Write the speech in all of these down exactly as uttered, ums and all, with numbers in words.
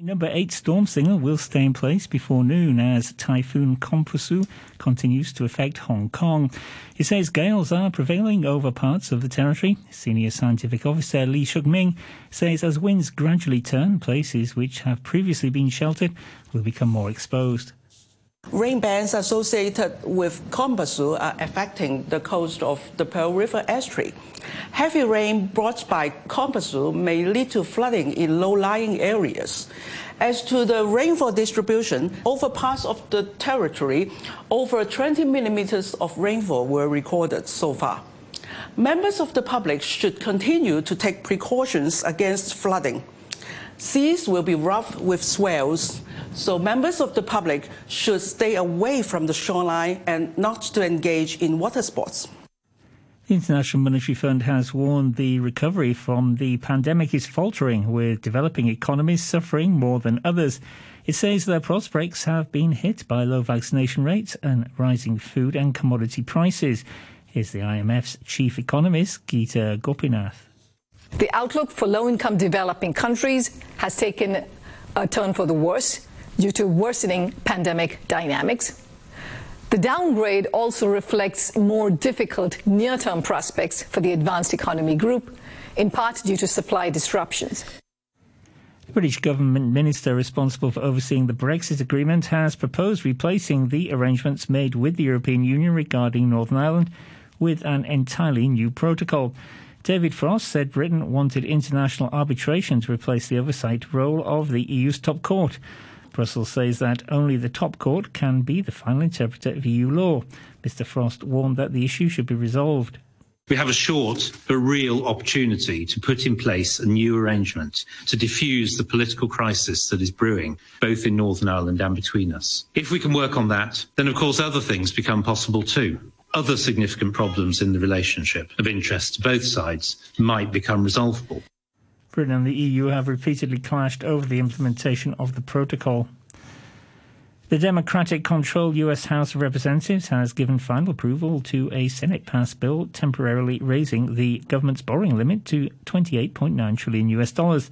Number eight storm Singer will stay in place before noon as Typhoon Kompasu continues to affect Hong Kong. He says gales are prevailing over parts of the territory. Senior Scientific Officer Li Shuk Ming says as winds gradually turn, places which have previously been sheltered will become more exposed. Rain bands associated with Kompasu are affecting the coast of the Pearl River estuary. Heavy rain brought by Kompasu may lead to flooding in low-lying areas. As to the rainfall distribution, over parts of the territory, over twenty millimeters of rainfall were recorded so far. Members of the public should continue to take precautions against flooding. Seas will be rough with swells, so members of the public should stay away from the shoreline and not to engage in water sports. The International Monetary Fund has warned the recovery from the pandemic is faltering, with developing economies suffering more than others. It says their prospects have been hit by low vaccination rates and rising food and commodity prices. Here's the I M F's chief economist, Gita Gopinath. The outlook for low-income developing countries has taken a turn for the worse due to worsening pandemic dynamics. The downgrade also reflects more difficult near-term prospects for the advanced economy group, in part due to supply disruptions. The British government minister responsible for overseeing the Brexit agreement has proposed replacing the arrangements made with the European Union regarding Northern Ireland with an entirely new protocol. David Frost said Britain wanted international arbitration to replace the oversight role of the E U's top court. Brussels says that only the top court can be the final interpreter of E U law. Mister Frost warned that the issue should be resolved. We have a short but real opportunity to put in place a new arrangement to defuse the political crisis that is brewing, both in Northern Ireland and between us. If we can work on that, then of course other things become possible too. Other significant problems in the relationship of interest to both sides might become resolvable. Britain and the E U have repeatedly clashed over the implementation of the protocol. The Democratic-controlled U S House of Representatives has given final approval to a Senate-passed bill temporarily raising the government's borrowing limit to twenty-eight point nine trillion U S dollars.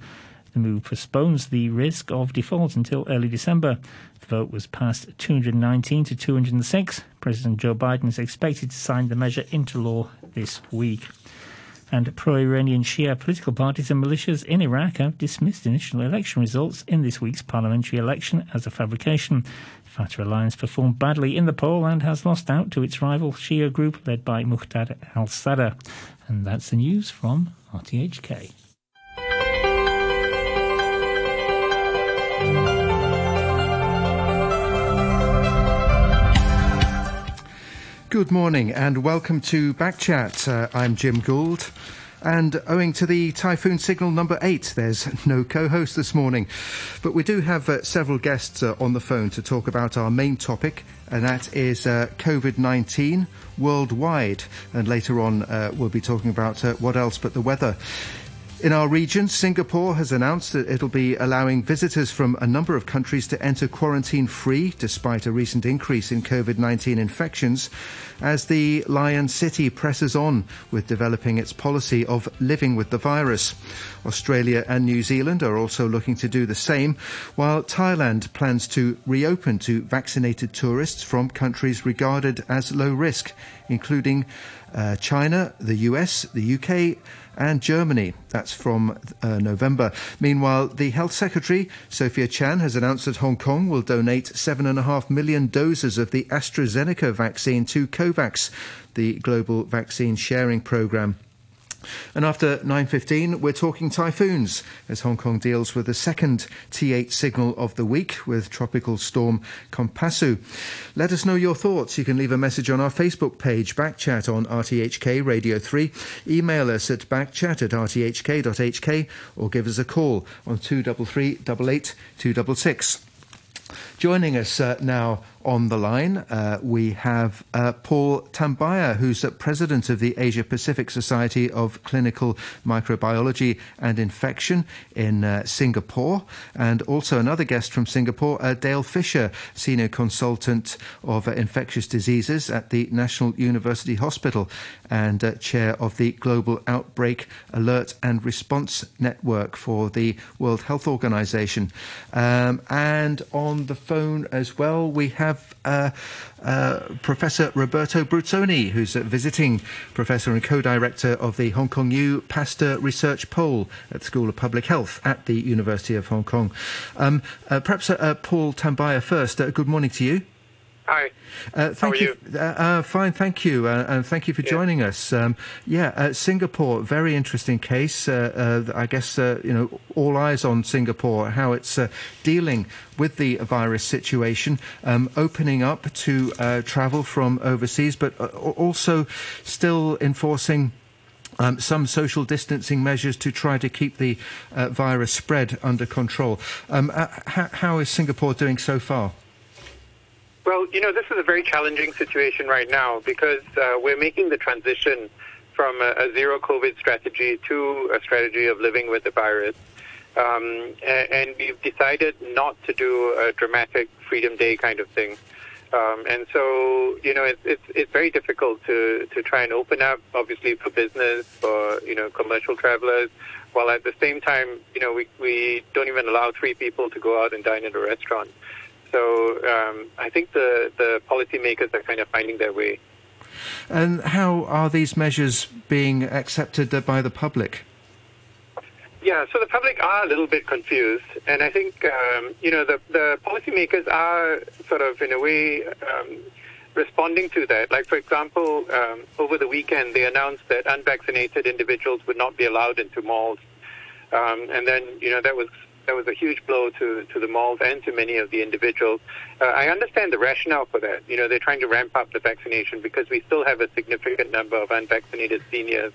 The move postpones the risk of default until early December. The vote was passed two hundred nineteen to two hundred six. President Joe Biden is expected to sign the measure into law this week. And pro-Iranian Shia political parties and militias in Iraq have dismissed initial election results in this week's parliamentary election as a fabrication. The Fatah Alliance performed badly in the poll and has lost out to its rival Shia group led by Muqtada al-Sadr. And that's the news from R T H K. Good morning and welcome to Backchat. Uh, I'm Jim Gould. And owing to the typhoon signal number eight, there's no co-host this morning. But we do have uh, several guests uh, on the phone to talk about our main topic, and that is uh, COVID nineteen worldwide. And later on, uh, we'll be talking about uh, what else but the weather. In our region, Singapore has announced that it'll be allowing visitors from a number of countries to enter quarantine-free, despite a recent increase in COVID nineteen infections, as the Lion City presses on with developing its policy of living with the virus. Australia and New Zealand are also looking to do the same, while Thailand plans to reopen to vaccinated tourists from countries regarded as low risk, including Uh, China, the U S, the U K and Germany. That's from uh, November. Meanwhile, the Health Secretary, Sophia Chan, has announced that Hong Kong will donate seven point five million doses of the AstraZeneca vaccine to COVAX, the global vaccine sharing programme. And after nine fifteen, we're talking typhoons as Hong Kong deals with the second T eight signal of the week with tropical storm Kompasu. Let us know your thoughts. You can leave a message on our Facebook page, Backchat on R T H K Radio three. Email us at backchat at r t h k dot h k or give us a call on two double three double eight two double six. Joining us uh, now on the line. Uh, we have uh, Paul Tambyah, who's uh, president of the Asia Pacific Society of Clinical Microbiology and Infection in uh, Singapore, and also another guest from Singapore, uh, Dale Fisher, senior consultant of uh, infectious diseases at the National University Hospital and uh, chair of the Global Outbreak Alert and Response Network for the World Health Organization. Um, and on the phone as well, we have uh, uh, Professor Roberto Bruzzoni, who's a visiting professor and co-director of the Hong Kong U Pasteur Research Pole at the School of Public Health at the University of Hong Kong. Um, uh, perhaps uh, uh, Paul Tambyah first. Uh, good morning to you. Hi. Uh, thank How are you? you? Uh, uh, fine, thank you, uh, and thank you for yeah. joining us. Um, yeah, uh, Singapore, very interesting case. Uh, uh, I guess uh, you know, all eyes on Singapore, how it's uh, dealing with the virus situation, um, opening up to uh, travel from overseas, but uh, also still enforcing Um, some social distancing measures to try to keep the uh, virus spread under control. Um, uh, how, how is Singapore doing so far? Well, you know, this is a very challenging situation right now because uh, we're making the transition from a, a zero-COVID strategy to a strategy of living with the virus. Um, and, and we've decided not to do a dramatic Freedom Day kind of thing. Um, and so, you know, it's, it's, it's very difficult to, to try and open up, obviously, for business, for, you know, commercial travelers, while at the same time, you know, we, we don't even allow three people to go out and dine at a restaurant. So um, I think the, the policymakers are kind of finding their way. And how are these measures being accepted by the public? Yeah, so the public are a little bit confused, and I think, um, you know, the, the policymakers are sort of, in a way, um, responding to that. Like, for example, um, over the weekend, they announced that unvaccinated individuals would not be allowed into malls. Um, and then, you know, that was that was a huge blow to, to the malls and to many of the individuals. Uh, I understand the rationale for that. You know, they're trying to ramp up the vaccination because we still have a significant number of unvaccinated seniors.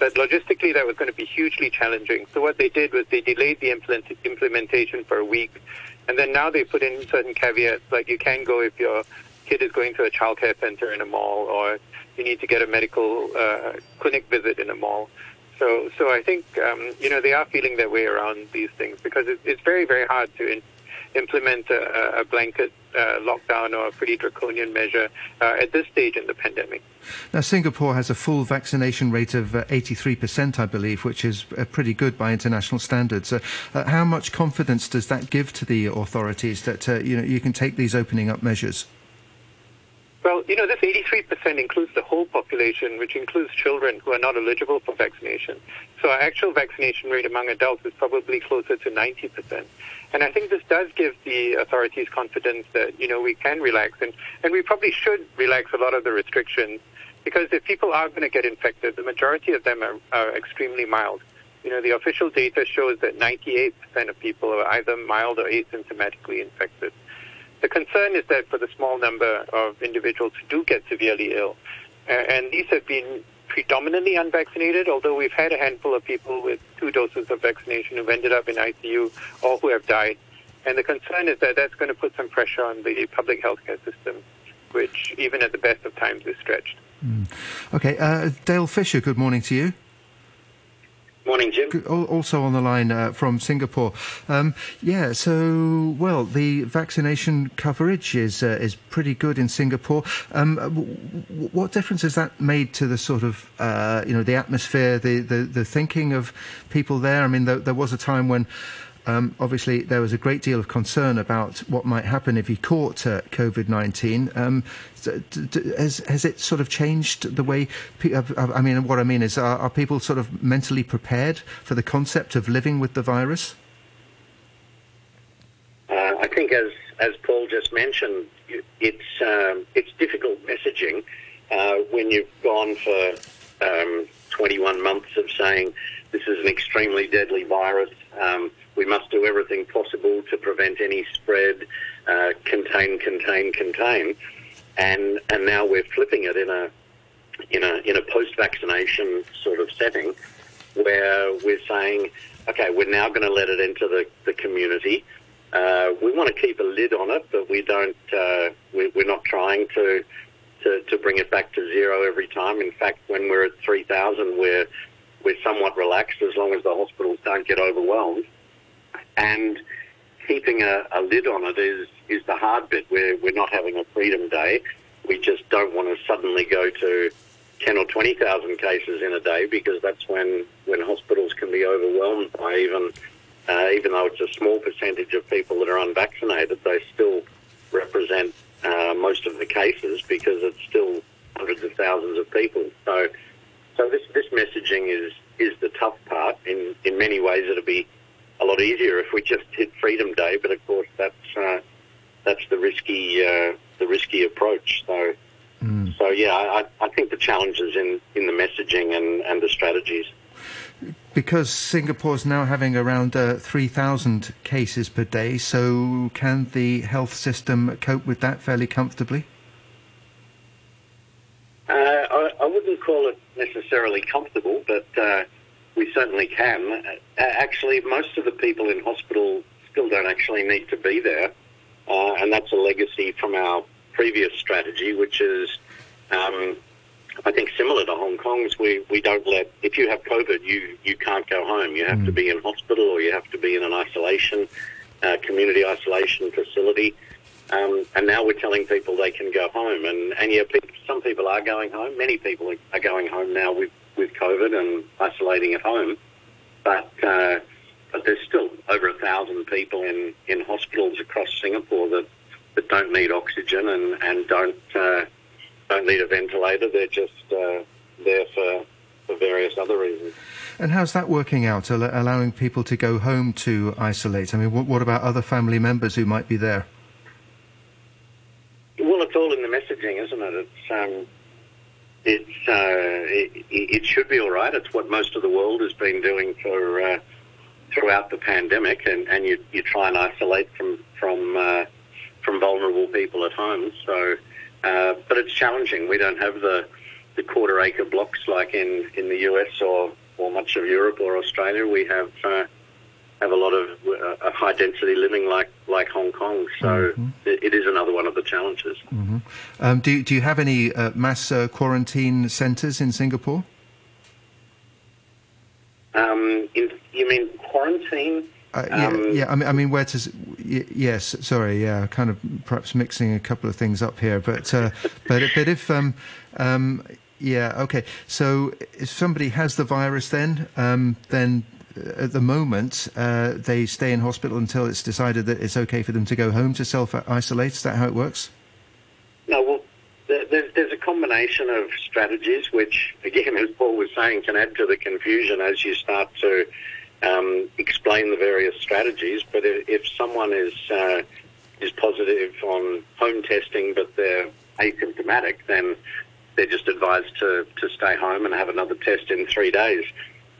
But logistically, that was going to be hugely challenging. So what they did was they delayed the implement implementation for a week. And then now they put in certain caveats, like you can go if your kid is going to a childcare center in a mall, or you need to get a medical uh, clinic visit in a mall. So so I think, um, you know, they are feeling their way around these things because it, it's very, very hard to in implement a, a blanket uh, lockdown or a pretty draconian measure uh, at this stage in the pandemic. Now, Singapore has a full vaccination rate of uh, eighty-three percent, I believe, which is uh, pretty good by international standards. Uh, uh, how much confidence does that give to the authorities that uh, you know, you can take these opening up measures? Well, you know, this eighty-three percent includes the whole population, which includes children who are not eligible for vaccination. So our actual vaccination rate among adults is probably closer to ninety percent. And I think this does give the authorities confidence that, you know, we can relax. And, and we probably should relax a lot of the restrictions because if people are going to get infected, the majority of them are, are extremely mild. You know, the official data shows that ninety-eight percent of people are either mild or asymptomatically infected. The concern is that for the small number of individuals who do get severely ill, and these have been predominantly unvaccinated, although we've had a handful of people with two doses of vaccination who've ended up in I C U or who have died. And the concern is that that's going to put some pressure on the public healthcare system, which even at the best of times is stretched. Mm. Okay. Uh, Dale Fisher, good morning to you. Morning, Jim. Also on the line uh, from Singapore. Um, yeah, so, well, the vaccination coverage is uh, is pretty good in Singapore. Um, what difference has that made to the sort of, uh, you know, the atmosphere, the, the, the thinking of people there? I mean, there, there was a time when, um, obviously, there was a great deal of concern about what might happen if you caught uh, COVID nineteen. Um, has, has it sort of changed the way, I mean, what I mean is, are, are people sort of mentally prepared for the concept of living with the virus? Uh, I think, as, as Paul just mentioned, it's, um, it's difficult messaging uh, when you've gone for um, twenty-one months of saying this is an extremely deadly virus. Um, We must do everything possible to prevent any spread, uh, contain, contain, contain, and and now we're flipping it in a in a in a post-vaccination sort of setting, where we're saying, okay, we're now going to let it into the the community, Uh, we want to keep a lid on it, but we don't. Uh, we, we're not trying to, to to bring it back to zero every time. In fact, when we're at three thousand, we're we're somewhat relaxed as long as the hospitals don't get overwhelmed. And keeping a, a lid on it is is the hard bit. We're we're not having a freedom day. We just don't want to suddenly go to ten or twenty thousand cases in a day, because that's when when hospitals can be overwhelmed by even. Uh, even though it's a small percentage of people that are unvaccinated, they still represent uh, most of the cases, because it's still hundreds of thousands of people. So, so this this messaging is is the tough part. In in many ways, it'll be a lot easier if we just hit Freedom Day, but of course, that's uh, that's the risky uh, the risky approach. So, mm. so yeah, I, I think the challenge is in in the messaging and, and the strategies. Because Singapore's now having around uh, three thousand cases per day, so can the health system cope with that fairly comfortably? Uh, I, I wouldn't call it necessarily comfortable, but uh, we certainly can. Uh, actually, most of the people in hospital still don't actually need to be there, uh, and that's a legacy from our previous strategy, which is... Um, I think similar to Hong Kong's, we, we don't let, if you have COVID, you, you can't go home. You have mm. to be in hospital, or you have to be in an isolation, uh, community isolation facility. Um, and now we're telling people they can go home. And, and yeah, people, some people are going home. Many people are going home now with, with COVID and isolating at home. But uh, but there's still over a thousand people in, in hospitals across Singapore that, that don't need oxygen and, and don't... Uh, don't need a ventilator, they're just uh, there for, for various other reasons. And how's that working out, al- allowing people to go home to isolate? I mean, wh- what about other family members who might be there? Well, it's all in the messaging, isn't it? It's, um, it's, uh, it, it should be all right. It's what most of the world has been doing for uh, throughout the pandemic, and, and you, you try and isolate from, from, uh, from vulnerable people at home, so... Uh, but it's challenging. We don't have the, the quarter acre blocks like in, in the U S or, or much of Europe or Australia. We have uh, have a lot of uh, high density living like, like Hong Kong. So mm-hmm. it, it is another one of the challenges. Mm-hmm. Um, do do you have any uh, mass uh, quarantine centres in Singapore? Um, in, you mean quarantine? Uh, yeah, um, yeah, I mean, I mean, where to? Yes, sorry, yeah, kind of perhaps mixing a couple of things up here, but uh, but but if um, um, yeah, okay. So if somebody has the virus, then um, then at the moment uh, they stay in hospital until it's decided that it's okay for them to go home to self-isolate. Is that how it works? No, well, there's there's a combination of strategies, which again, as Paul was saying, can add to the confusion as you start to. Um, explain the various strategies, but if, if someone is uh, is positive on home testing but they're asymptomatic, then they're just advised to, to stay home and have another test in three days.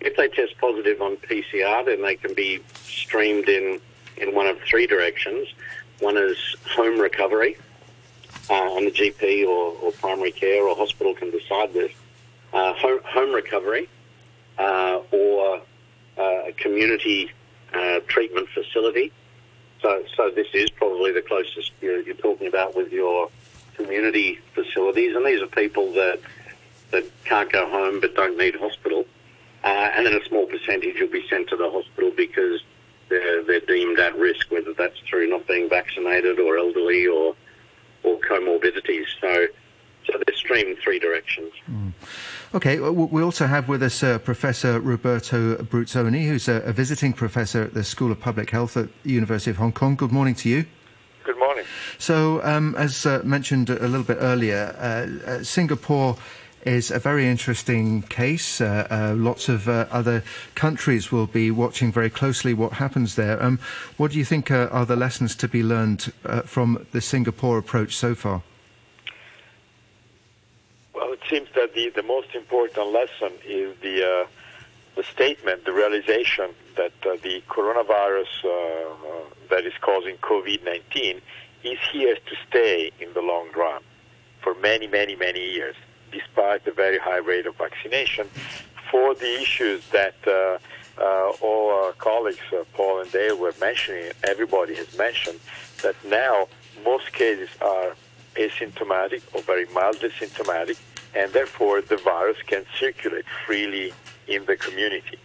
If they test positive on P C R, then they can be streamed in, in one of three directions. One is home recovery, uh, and the G P or, or primary care or hospital can decide this. Uh, home, home recovery uh, or... Uh, a community uh, treatment facility. So, so this is probably the closest you're, you're talking about with your community facilities, and these are people that that can't go home but don't need hospital. Uh, and then a small percentage will be sent to the hospital because they're, they're deemed at risk, whether that's through not being vaccinated or elderly or or comorbidities. So. So they're streamed three directions. Mm. Okay, well, we also have with us uh, Professor Roberto Bruzzoni, who's a, a visiting professor at the School of Public Health at the University of Hong Kong. Good morning to you. Good morning. So, um, as uh, mentioned a little bit earlier, uh, uh, Singapore is a very interesting case. Uh, uh, lots of uh, other countries will be watching very closely what happens there. Um, what do you think uh, are the lessons to be learned uh, from the Singapore approach so far? Well, it seems that the, the most important lesson is the uh, the statement, the realization that uh, the coronavirus uh, that is causing COVID nineteen is here to stay in the long run for many, many, many years, despite the very high rate of vaccination, for the issues that uh, uh, all our colleagues, uh, Paul and Dale, were mentioning, everybody has mentioned, that now most cases are asymptomatic or very mildly symptomatic, and therefore the virus can circulate freely in the community.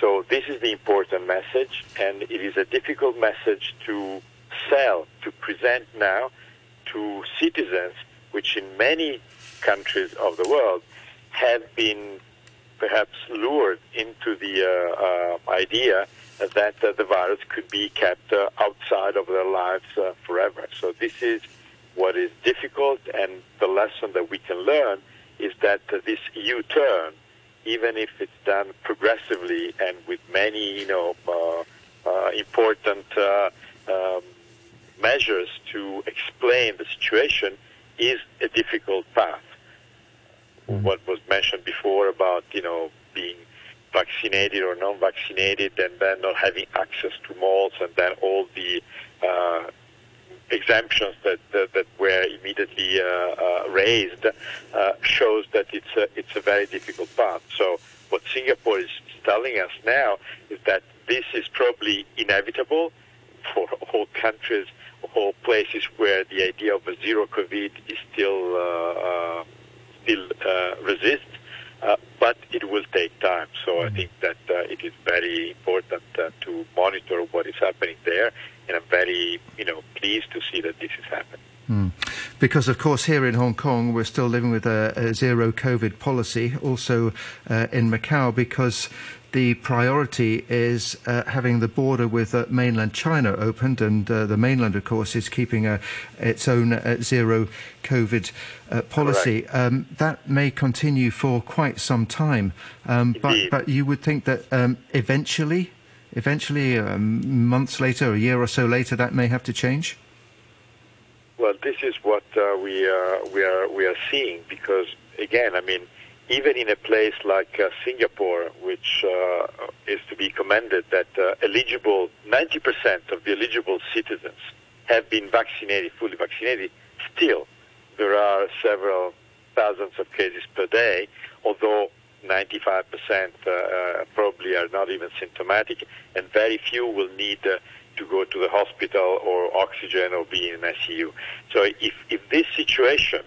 So this is the important message, and it is a difficult message to sell, to present now to citizens, which in many countries of the world have been perhaps lured into the uh, uh, idea that uh, the virus could be kept uh, outside of their lives uh, forever. So this is what is difficult, and the lesson that we can learn is that uh, this U-turn, even if it's done progressively and with many, you know, uh, uh, important uh, um, measures to explain the situation, is a difficult path. Mm-hmm. What was mentioned before about, you know, being vaccinated or non-vaccinated, and then not having access to malls, and then all the uh, exemptions that, that that were immediately uh, uh, raised uh, shows that it's a, it's a very difficult path. So what Singapore is telling us now is that this is probably inevitable for all countries, all places where the idea of a zero COVID is still uh, uh, still uh, resists. Uh, but it will take time. So I think that uh, it is very important uh, to monitor what is happening there, and I'm very, you know, pleased to see that this is happening. Mm. Because, of course, here in Hong Kong, we're still living with a, a zero COVID policy, also uh, in Macau, because the priority is uh, having the border with uh, mainland China opened, and uh, the mainland, of course, is keeping a, its own uh, zero COVID uh, policy. Um, that may continue for quite some time, um, but, but you would think that um, eventually, eventually, um, months later, a year or so later, that may have to change? Well, this is what uh, we, uh, we, are, we are seeing, because, again, I mean, even in a place like uh, Singapore, which uh, is to be commended, that uh, eligible ninety percent of the eligible citizens have been vaccinated, fully vaccinated, still there are several thousands of cases per day, although ninety-five percent uh, probably are not even symptomatic, and very few will need uh, to go to the hospital or oxygen or be in an I C U. So if, if this situation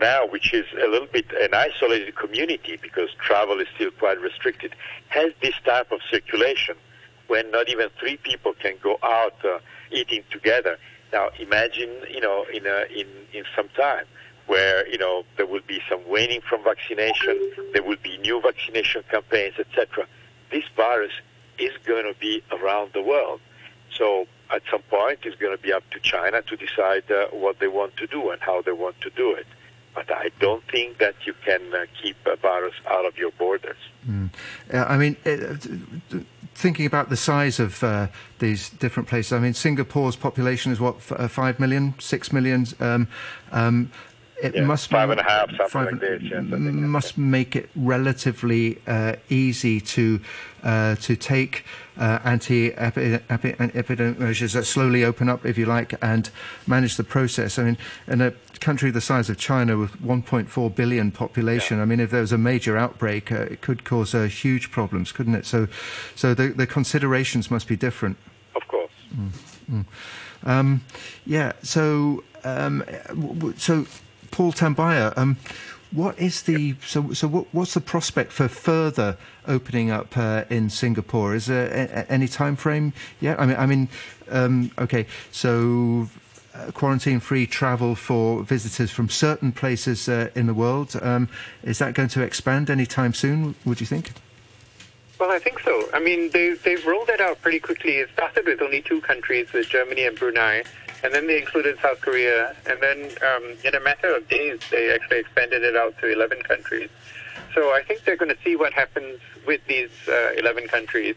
now, which is a little bit an isolated community because travel is still quite restricted, has this type of circulation when not even three people can go out uh, eating together. Now, imagine, you know, in, a, in, in some time where, you know, there will be some waning from vaccination, there will be new vaccination campaigns, et cetera. This virus is going to be around the world. So at some point, it's going to be up to China to decide uh, what they want to do and how they want to do it. But I don't think that you can uh, keep a virus out of your borders. Mm. Uh, I mean, uh, thinking about the size of uh, these different places, I mean, Singapore's population is what, f uh, five million, six million? Um, um, it yeah, must five and a half, something five like this. Yes, I think must make it relatively uh, easy to uh, to take uh, anti-epidemic measures that slowly open up, if you like, and manage the process. I mean, in a country the size of China with one point four billion population, yeah. I mean, if there was a major outbreak, uh, it could cause uh, huge problems, couldn't it? So, so the, the considerations must be different. Of course. Mm, mm. Um, yeah. So, um, so. Paul Tambyah, um, what is the so so what, what's the prospect for further opening up uh, in Singapore? Is there a, a, any time frame yet? I mean, I mean, um, okay, so uh, quarantine-free travel for visitors from certain places uh, in the world, um, is that going to expand any time soon? Would you think? Well, I think so. I mean, they, they've rolled it out pretty quickly. It started with only two countries, with Germany and Brunei, and then they included South Korea. And then um, in a matter of days, they actually expanded it out to eleven countries. So I think they're going to see what happens with these uh, eleven countries.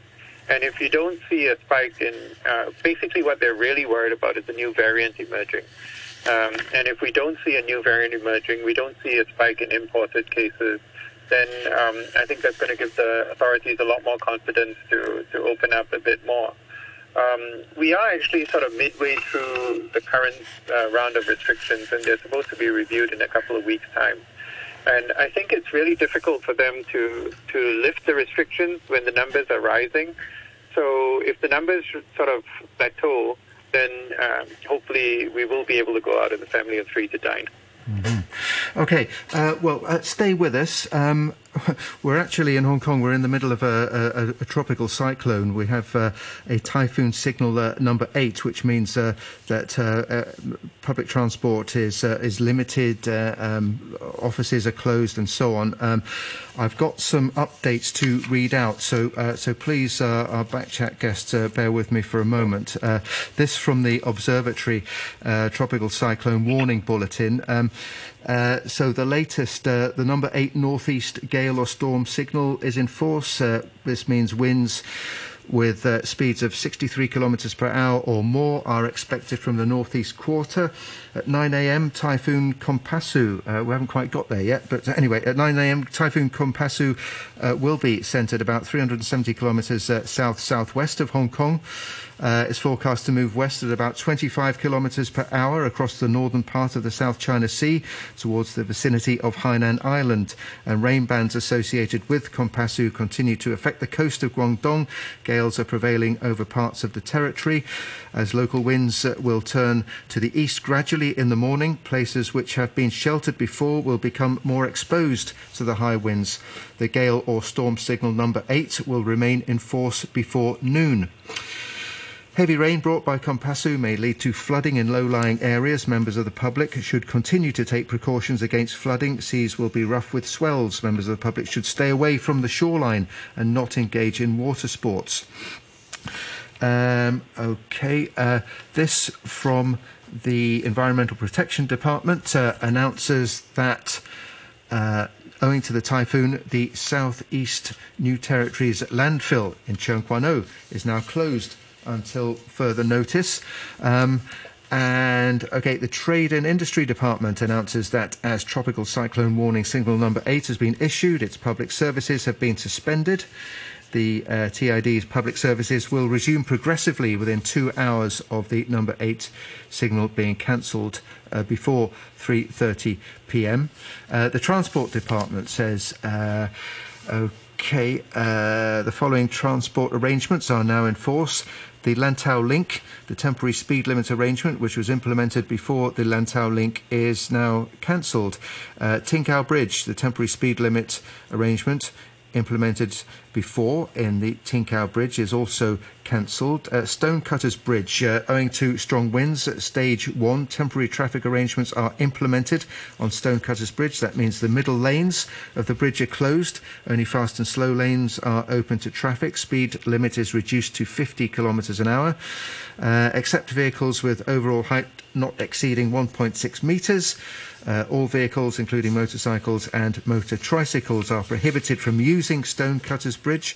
And if you don't see a spike in, uh, basically what they're really worried about is a new variant emerging. Um, and if we don't see a new variant emerging, we don't see a spike in imported cases, then um, I think that's going to give the authorities a lot more confidence to, to open up a bit more. Um, we are actually sort of midway through the current uh, round of restrictions, and they're supposed to be reviewed in a couple of weeks' time. And I think it's really difficult for them to, to lift the restrictions when the numbers are rising. So if the numbers sort of plateau, then um, hopefully we will be able to go out as a family of three to dine. Mm-hmm. Okay, uh, well, uh, stay with us. Um, we're actually in Hong Kong. We're in the middle of a, a, a tropical cyclone. We have uh, a typhoon signal uh, number eight, which means uh, that uh, uh, public transport is uh, is limited, uh, um, offices are closed, and so on. Um, I've got some updates to read out, so uh, so please, uh, our backchat guests, uh, bear with me for a moment. Uh, this from the Observatory uh, Tropical Cyclone Warning Bulletin. Um, Uh, so the latest, uh, the number eight northeast gale or storm signal is in force. Uh, this means winds with uh, speeds of sixty-three kilometres per hour or more are expected from the northeast quarter. At nine a m, Typhoon Kompasu, uh, we haven't quite got there yet, but anyway, at nine a m, Typhoon Kompasu uh, will be centred about three hundred seventy kilometres uh, south-southwest of Hong Kong. Uh, it's forecast to move west at about twenty-five kilometres per hour across the northern part of the South China Sea towards the vicinity of Hainan Island. And rain bands associated with Kompasu continue to affect the coast of Guangdong. Gales are prevailing over parts of the territory as local winds uh, will turn to the east gradually in the morning. Places which have been sheltered before will become more exposed to the high winds. The gale or storm signal number eight will remain in force before noon. Heavy rain brought by Kompasu may lead to flooding in low-lying areas. Members of the public should continue to take precautions against flooding. Seas will be rough with swells. Members of the public should stay away from the shoreline and not engage in water sports. Um, okay, uh, this from the Environmental Protection Department uh, announces that uh, owing to the typhoon, the Southeast New Territories landfill in Cheung Kwan O is now closed until further notice. Um, and, okay, the Trade and Industry Department announces that as Tropical Cyclone Warning Signal Number eight has been issued, its public services have been suspended. The uh, T I D's public services will resume progressively within two hours of the Number eight signal being cancelled uh, before three thirty p m Uh, the Transport Department says... Uh, okay, Okay, uh, the following transport arrangements are now in force. The Lantau Link, the temporary speed limit arrangement, which was implemented before the Lantau Link, is now cancelled. Uh, Tinkau Bridge, the temporary speed limit arrangement implemented before in the Tinkau Bridge, is also cancelled. Uh, Stonecutters Bridge, uh, owing to strong winds, at stage one, temporary traffic arrangements are implemented on Stonecutters Bridge. That means the middle lanes of the bridge are closed. Only fast and slow lanes are open to traffic. Speed limit is reduced to fifty kilometres an hour, uh, except vehicles with overall height not exceeding one point six metres. Uh, all vehicles, including motorcycles and motor tricycles, are prohibited from using Stonecutters Bridge.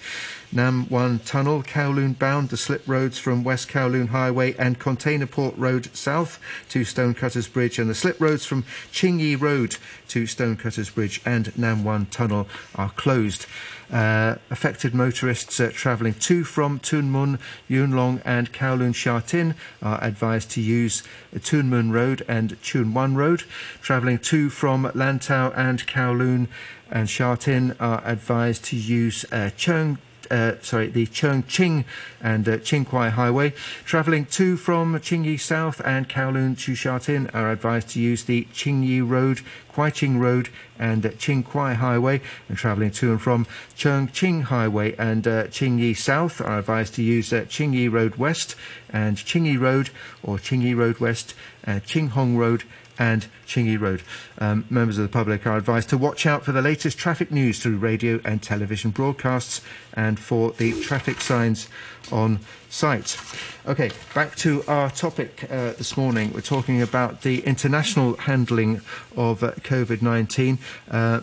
Nam Wan Tunnel, Kowloon bound, the slip roads from West Kowloon Highway and Container Port Road south to Stonecutters Bridge, and the slip roads from Ching Yi Road to Stonecutters Bridge and Nam Wan Tunnel are closed. Uh, affected motorists uh, travelling to from Tuen Mun, Yuen Long and Kowloon Sha Tin are advised to use Tuen Mun Road and Tuen Wan Road. Travelling to from Lantau and Kowloon and Sha Tin are advised to use uh, Cheung Uh, sorry, the Cheung Ching and uh, Ching Kwai Highway. Travelling to from Ching Yi South and Kowloon to Sha Tin are advised to use the Ching Yi Road, Kwai Ching Road and uh, Ching Kwai Highway, and travelling to and from Cheung Ching Highway and uh, Ching Yi South are advised to use uh, Ching Yi Road West and Ching Yi Road or Ching Yi Road West, uh, Ching Hong Road and Ching Yi Road. Um, members of the public are advised to watch out for the latest traffic news through radio and television broadcasts and for the traffic signs on site. Okay, back to our topic uh, this morning. We're talking about the international handling of uh, COVID nineteen. Uh,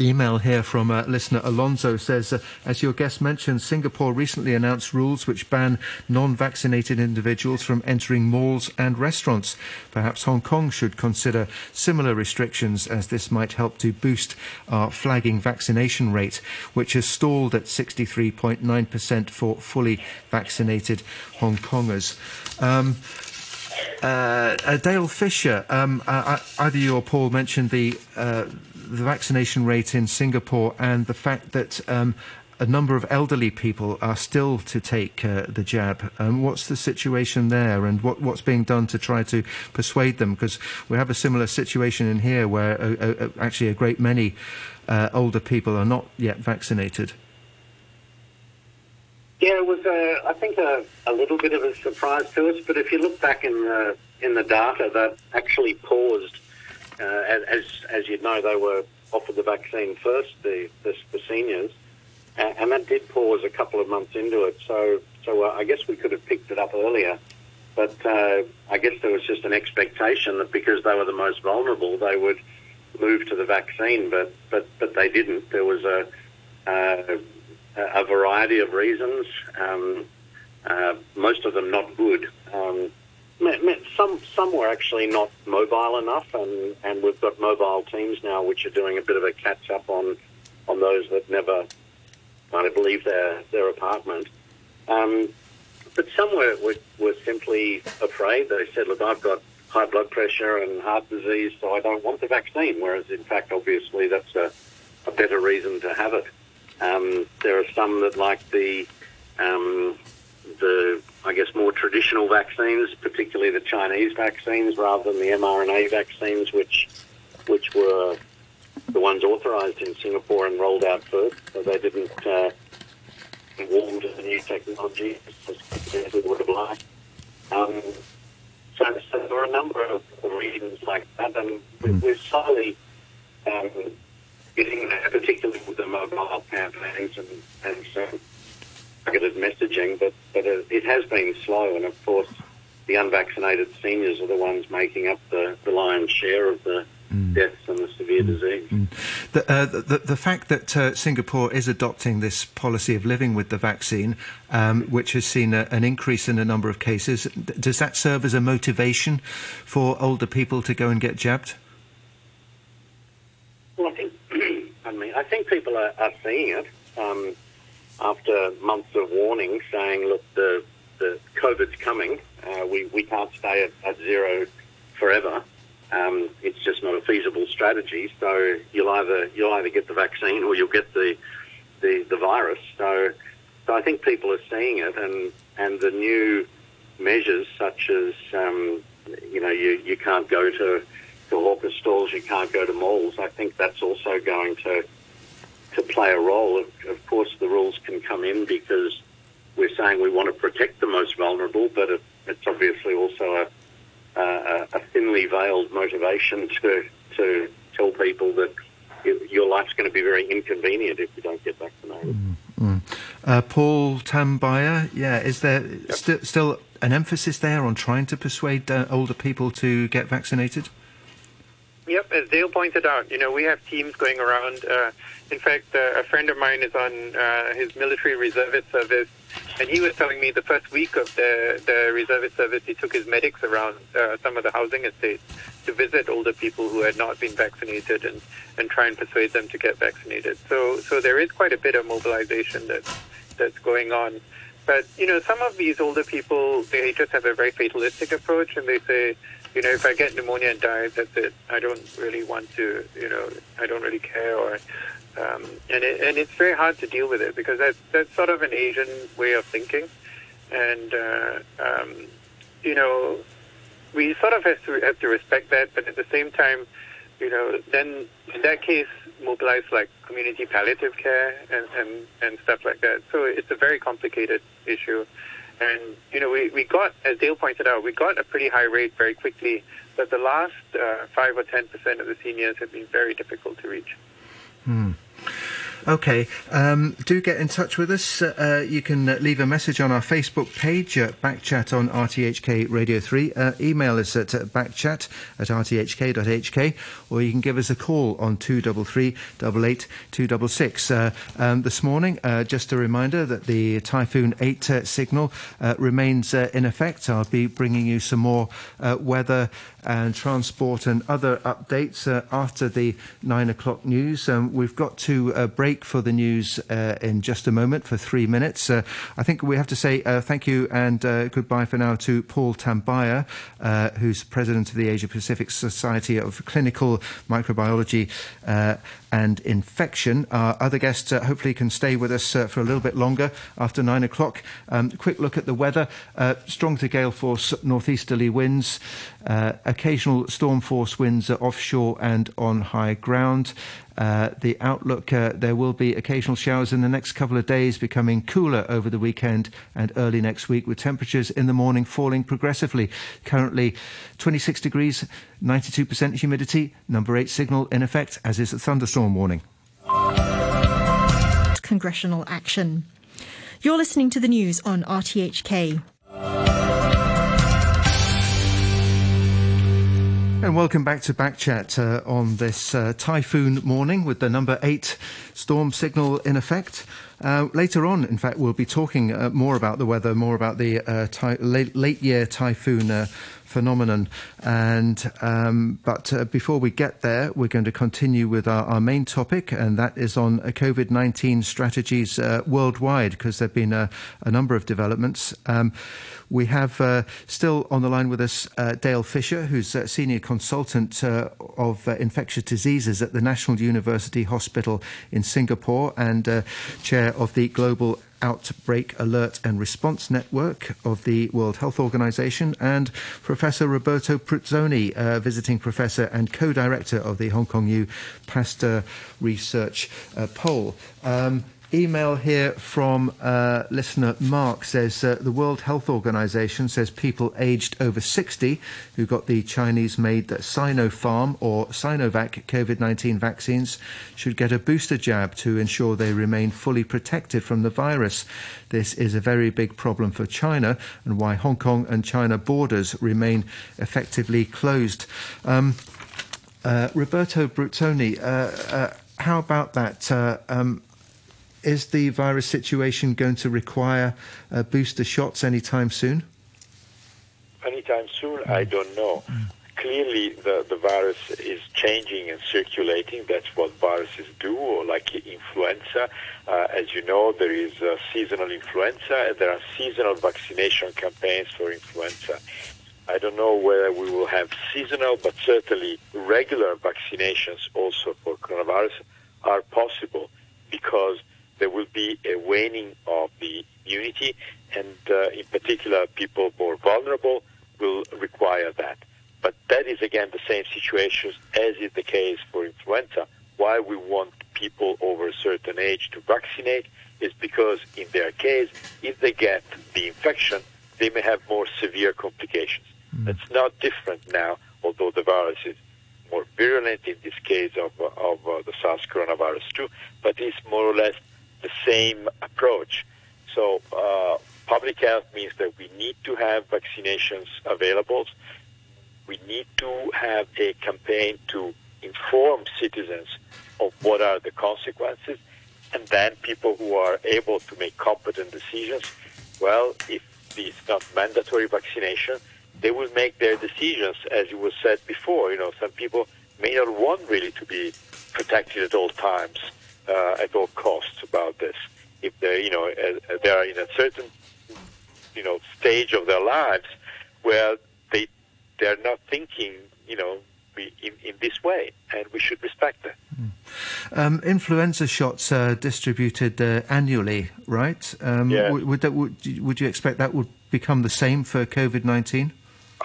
Email here from uh, listener Alonso says, uh, as your guest mentioned, Singapore recently announced rules which ban non-vaccinated individuals from entering malls and restaurants. Perhaps Hong Kong should consider similar restrictions, as this might help to boost our flagging vaccination rate, which has stalled at sixty-three point nine percent for fully vaccinated Hong Kongers. Um, Uh, uh, Dale Fisher, um, uh, either you or Paul mentioned the, uh, the vaccination rate in Singapore and the fact that um, a number of elderly people are still to take uh, the jab. Um, what's the situation there, and what, what's being done to try to persuade them? Because we have a similar situation in here where uh, uh, actually a great many uh, older people are not yet vaccinated. Yeah, it was, a, I think, a, a little bit of a surprise to us. But if you look back in the in the data, that actually paused. Uh, as as you'd know, they were offered the vaccine first, the the, the seniors, and, and that did pause a couple of months into it. So so I guess we could have picked it up earlier, but uh, I guess there was just an expectation that because they were the most vulnerable, they would move to the vaccine. But but but they didn't. There was a uh, a variety of reasons, um, uh, most of them not good. Um, some some were actually not mobile enough, and, and we've got mobile teams now which are doing a bit of a catch-up on on those that never kind of leave their, their apartment. Um, but some were, were, were simply afraid. They said, look, I've got high blood pressure and heart disease, so I don't want the vaccine, whereas, in fact, obviously that's a, a better reason to have it. Um, there are some that like the, um, the I guess, more traditional vaccines, particularly the Chinese vaccines, rather than the mRNA vaccines, which which were the ones authorised in Singapore and rolled out first. So they didn't uh, warm to the new technology as we would have liked. Um, so, so there are a number of reasons like that, and we're slowly... Um, getting there, particularly with the mobile campaigns and, and some targeted messaging, but, but it has been slow, and of course the unvaccinated seniors are the ones making up the, the lion's share of the mm. deaths and the severe mm. disease. Mm. The, uh, the, the fact that uh, Singapore is adopting this policy of living with the vaccine, um, which has seen a, an increase in the number of cases, does that serve as a motivation for older people to go and get jabbed? Well, I think I think people are, are seeing it um, after months of warning, saying, look, the, the COVID's coming. Uh, we, we can't stay at, at zero forever. Um, it's just not a feasible strategy. So you'll either you'll either get the vaccine or you'll get the the, the virus. So, so I think people are seeing it, and, and the new measures such as, um, you know, you, you can't go to... to hawker stalls, you can't go to malls. I think that's also going to to play a role. Of, of course, the rules can come in because we're saying we want to protect the most vulnerable, but it, it's obviously also a, a, a thinly veiled motivation to to tell people that your life's going to be very inconvenient if you don't get vaccinated. Mm-hmm. uh, Paul Tambyah, yeah, is there yep. st- still an emphasis there on trying to persuade uh, older people to get vaccinated? Yep, as Dale pointed out, you know, we have teams going around. Uh, in fact, uh, a friend of mine is on uh, his military reservist service, and he was telling me the first week of the, the reservist service, he took his medics around uh, some of the housing estates to visit older people who had not been vaccinated and, and try and persuade them to get vaccinated. So so there is quite a bit of mobilization that's, that's going on. But, you know, some of these older people, they just have a very fatalistic approach, and they say, you know, if I get pneumonia and die, that's it. I don't really want to, you know, I don't really care. Or, um, and it, and it's very hard to deal with it because that's, that's sort of an Asian way of thinking. And, uh, um, you know, we sort of have to, have to respect that. But at the same time, you know, then in that case, mobilize like community palliative care and, and, and stuff like that. So it's a very complicated issue. And, you know, we, we got, as Dale pointed out, we got a pretty high rate very quickly, but the last uh, five or ten percent of the seniors have been very difficult to reach. Hmm. OK, um, do get in touch with us. Uh, you can uh, leave a message on our Facebook page, uh, Backchat on R T H K Radio three. Uh, email us at uh, backchat at r t h k dot h k, or you can give us a call on two three three, eight eight two six six. Uh, um, this morning, uh, just a reminder that the Typhoon eight uh, signal uh, remains uh, in effect. I'll be bringing you some more uh, weather and transport and other updates uh, after the nine o'clock news. Um, we've got to uh, break for the news uh, in just a moment for three minutes. Uh, I think we have to say uh, thank you and uh, goodbye for now to Paul Tambyah, uh, who's president of the Asia Pacific Society of Clinical Microbiology uh, and Infection. Our other guests uh, hopefully can stay with us uh, for a little bit longer after nine o'clock. Um, quick look at the weather. Uh, strong to gale force northeasterly winds, uh, occasional storm force winds are offshore and on high ground. Uh, the outlook, uh, there will be occasional showers in the next couple of days, becoming cooler over the weekend and early next week, with temperatures in the morning falling progressively. Currently twenty-six degrees, ninety-two percent humidity, number eight signal in effect, as is the thunderstorm warning. Congressional action. You're listening to the news on R T H K. And welcome back to Backchat uh, on this uh, typhoon morning with the number eight storm signal in effect. Uh, later on, in fact, we'll be talking uh, more about the weather, more about the uh, ty- late, late year typhoon uh, phenomenon. And um, but uh, before we get there, we're going to continue with our, our main topic, and that is on uh, COVID nineteen strategies uh, worldwide, because there have been a, a number of developments. Um, we have uh, still on the line with us uh, Dale Fisher, who's a senior consultant uh, of uh, infectious diseases at the National University Hospital in Singapore and uh, chair of the Global Outbreak Alert and Response Network of the World Health Organization, and Professor Roberto Bruzzoni, uh, visiting professor and co-director of the Hong Kong U Pasteur Research uh, Poll. Um, email here from uh, listener Mark says, uh, the World Health Organization says people aged over sixty who got the Chinese-made Sinopharm or Sinovac COVID nineteen vaccines should get a booster jab to ensure they remain fully protected from the virus. This is a very big problem for China and why Hong Kong and China borders remain effectively closed. Um, uh, Roberto Bruzzoni, uh, uh, how about that? Uh, um, Is the virus situation going to require uh, booster shots anytime soon? Anytime soon, I don't know. Mm. Clearly, the, the virus is changing and circulating. That's what viruses do, or like influenza. Uh, as you know, there is uh, seasonal influenza, and there are seasonal vaccination campaigns for influenza. I don't know whether we will have seasonal, but certainly regular vaccinations also for coronavirus are possible, because there will be a waning of the immunity, and uh, in particular, people more vulnerable will require that. But that is, again, the same situation as is the case for influenza. Why we want people over a certain age to vaccinate is because, in their case, if they get the infection, they may have more severe complications. Mm. That's not different now, although the virus is more virulent in this case of, of uh, the SARS coronavirus two, but it's more or less the same approach. So uh, public health means that we need to have vaccinations available. We need to have a campaign to inform citizens of what are the consequences. And then people who are able to make competent decisions, well, if it's not mandatory vaccination, they will make their decisions. As you was said before, you know, some people may not want really to be protected at all times. Uh, at all costs about this. If they're, you know, uh, they are in a certain, you know, stage of their lives where they they're not thinking, you know, in, in this way, and we should respect that. Mm. Um, influenza shots are distributed uh, annually, right? Um, yeah. Would, would, that, would, would you expect that would become the same for COVID nineteen?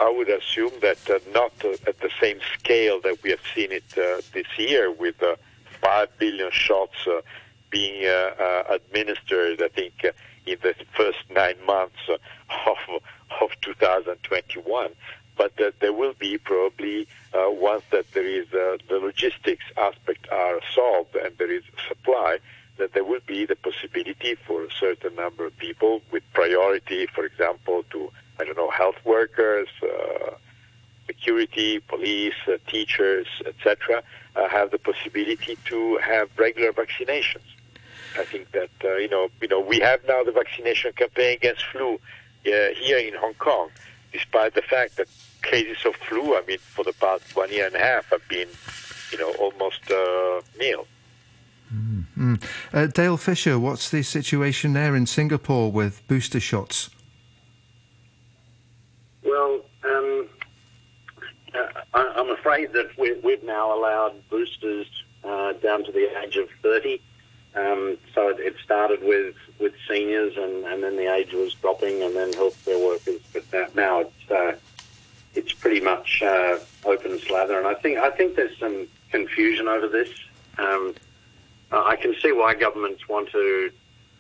I would assume that uh, not uh, at the same scale that we have seen it uh, this year with uh, five billion shots uh, being uh, uh, administered, I think, uh, in the first nine months uh, of, of two thousand twenty-one. But uh, there will be probably, uh, once that there is uh, the logistics aspect are solved and there is supply, that there will be the possibility for a certain number of people with priority, for example, to, I don't know, health workers, uh, security, police, uh, teachers, et cetera, uh, have the possibility to have regular vaccinations. I think that uh, you know, you know, we have now the vaccination campaign against flu uh, here in Hong Kong, despite the fact that cases of flu, I mean, for the past one year and a half have been, you know, almost uh, nil. Mm-hmm. uh, Dale Fisher, what's the situation there in Singapore with booster shots? Well, um, uh, I'm afraid that we, we've now allowed boosters uh, down to the age of thirty. Um, so it, it started with, with seniors, and, and then the age was dropping, and then healthcare workers. But now it's uh, it's pretty much uh, open slather, and I think I think there's some confusion over this. Um, I can see why governments want to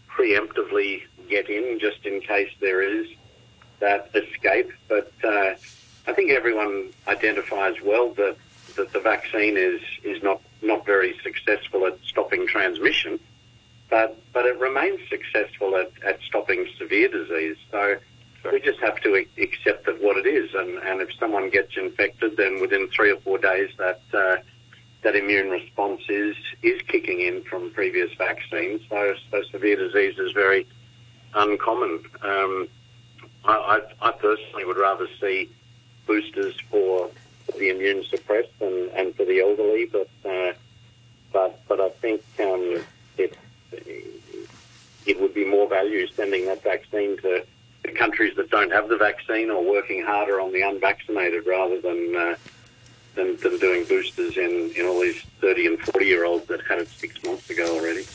preemptively get in just in case there is that escape. But uh, I think everyone identifies well that, that the vaccine is is not. not very successful at stopping transmission, but but it remains successful at, at stopping severe disease. So we just have to ac- accept that what it is, and, and if someone gets infected, then within three or four days that uh, that immune response is is kicking in from previous vaccines. So, so severe disease is very uncommon. Um, I, I, I personally would rather see boosters for the immune suppressed and, and for the elderly, but uh, but but I think um, it it would be more value sending that vaccine to the countries that don't have the vaccine or working harder on the unvaccinated rather than uh, than, than doing boosters in, in all these thirty and forty year olds that had it six months ago already.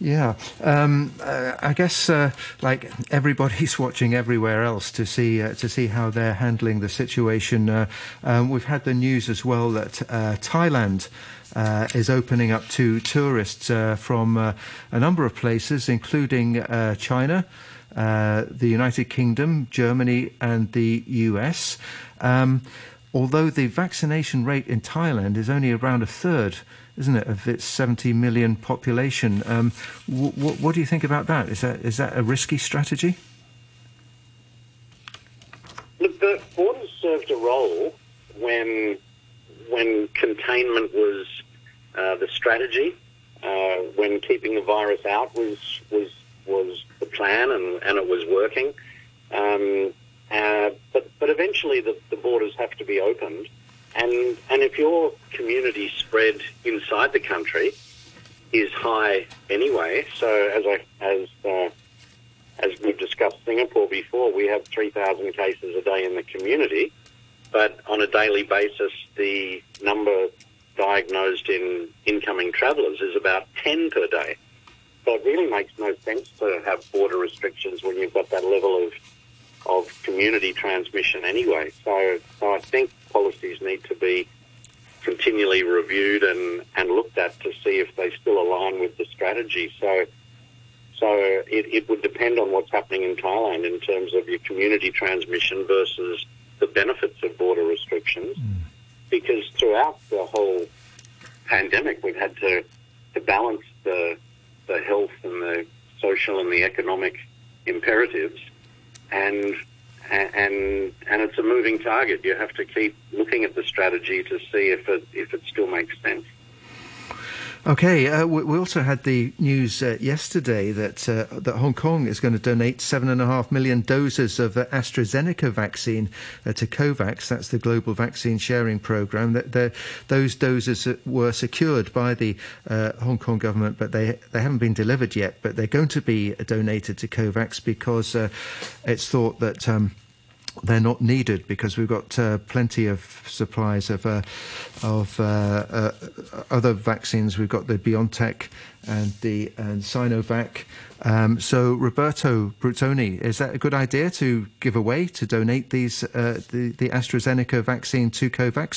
Yeah, um, uh, I guess uh, like everybody's watching everywhere else to see uh, to see how they're handling the situation. Uh, um, we've had the news as well that uh, Thailand uh, is opening up to tourists uh, from uh, a number of places, including uh, China, uh, the United Kingdom, Germany, and the U S. Um, although the vaccination rate in Thailand is only around a third, isn't it, of its seventy million population? Um, w- w- what do you think about that? Is that is that a risky strategy? Look, the borders served a role when when containment was uh, the strategy, uh, when keeping the virus out was was was the plan, and, and it was working. Um, uh, but but eventually the, the borders have to be opened. And and if your community spread inside the country is high anyway, so as I as uh, as we've discussed Singapore before, we have three thousand cases a day in the community, but on a daily basis, the number diagnosed in incoming travellers is about ten per day. So it really makes no sense to have border restrictions when you've got that level of of community transmission anyway. So, so I think policies need to be continually reviewed and, and looked at to see if they still align with the strategy. So so it, it would depend on what's happening in Thailand in terms of your community transmission versus the benefits of border restrictions, because throughout the whole pandemic we've had to, to balance the, the health and the social and the economic imperatives. And and and it's a moving target. You have to keep looking at the strategy to see if it if it still makes sense. Okay, uh, we, we also had the news uh, yesterday that uh, that Hong Kong is going to donate seven and a half million doses of uh, AstraZeneca vaccine uh, to COVAX. That's the global vaccine sharing program. That the, those doses were secured by the uh, Hong Kong government, but they they haven't been delivered yet. But they're going to be donated to COVAX because uh, it's thought that. Um, They're not needed because we've got uh, plenty of supplies of uh, of uh, uh, other vaccines. We've got the BioNTech and the and Sinovac. Um, so, Roberto Bruzzoni, is that a good idea to give away, to donate these uh, the, the AstraZeneca vaccine to COVAX?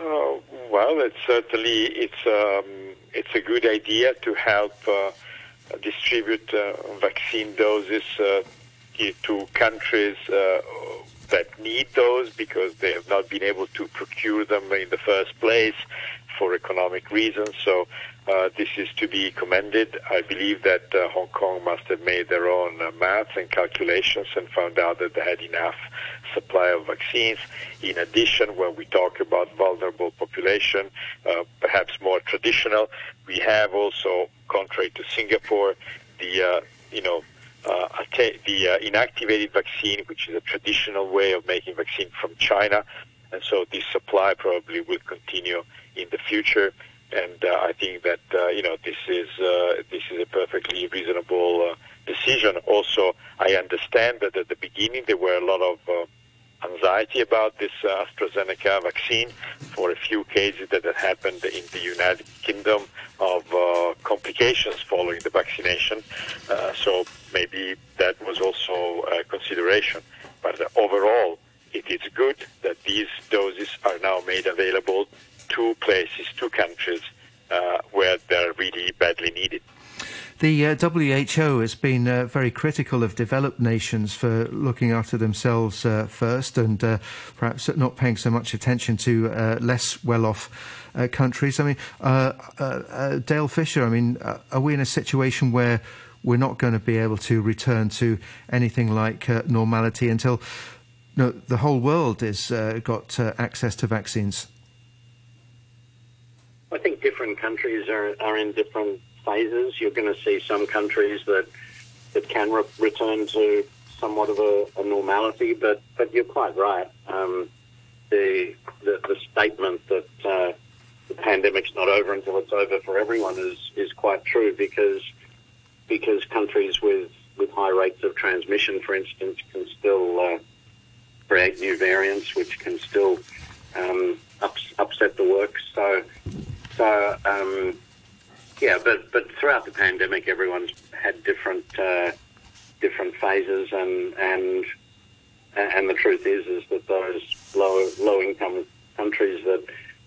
Oh, well, it's certainly it's um, it's a good idea to help uh, distribute uh, vaccine doses Uh, to countries uh, that need those because they have not been able to procure them in the first place for economic reasons. So uh, this is to be commended. I believe that uh, Hong Kong must have made their own uh, maths and calculations and found out that they had enough supply of vaccines. In addition, when we talk about vulnerable population, uh, perhaps more traditional, we have also, contrary to Singapore, the, uh, you know, uh, the uh, inactivated vaccine, which is a traditional way of making vaccine from China. And so this supply probably will continue in the future. And uh, I think that, uh, you know, this is uh, this is a perfectly reasonable uh, decision. Also, I understand that at the beginning there were a lot of uh, anxiety about this uh, AstraZeneca vaccine for a few cases that had happened in the United Kingdom of uh, complications following the vaccination. Uh, so maybe that was also a consideration. But overall, it is good that these doses are now made available two places, two countries uh, where they're really badly needed. The uh, W H O has been uh, very critical of developed nations for looking after themselves uh, first and uh, perhaps not paying so much attention to uh, less well-off uh, countries. I mean, uh, uh, uh, Dale Fisher, I mean, uh, are we in a situation where we're not going to be able to return to anything like uh, normality until you know, the whole world has uh, got uh, access to vaccines? I think different countries are, are in different phases. You're going to see some countries that that can re- return to somewhat of a, a normality, but, but you're quite right. Um, the, the the statement that uh, the pandemic's not over until it's over for everyone is, is quite true because because countries with, with high rates of transmission, for instance, can still uh, create new variants, which can still um, ups, upset the works. So. So, um, yeah, but, but throughout the pandemic, everyone's had different uh, different phases, and and and the truth is is that those low low income countries that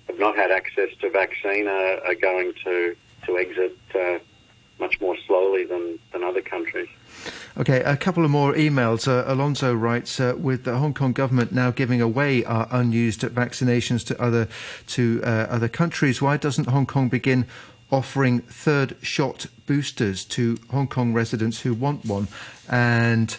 have not had access to vaccine are, are going to to exit uh, much more slowly than, than other countries. OK, a couple of more emails. Uh, Alonso writes, uh, with the Hong Kong government now giving away our unused vaccinations to other to uh, other countries, why doesn't Hong Kong begin offering third shot boosters to Hong Kong residents who want one? And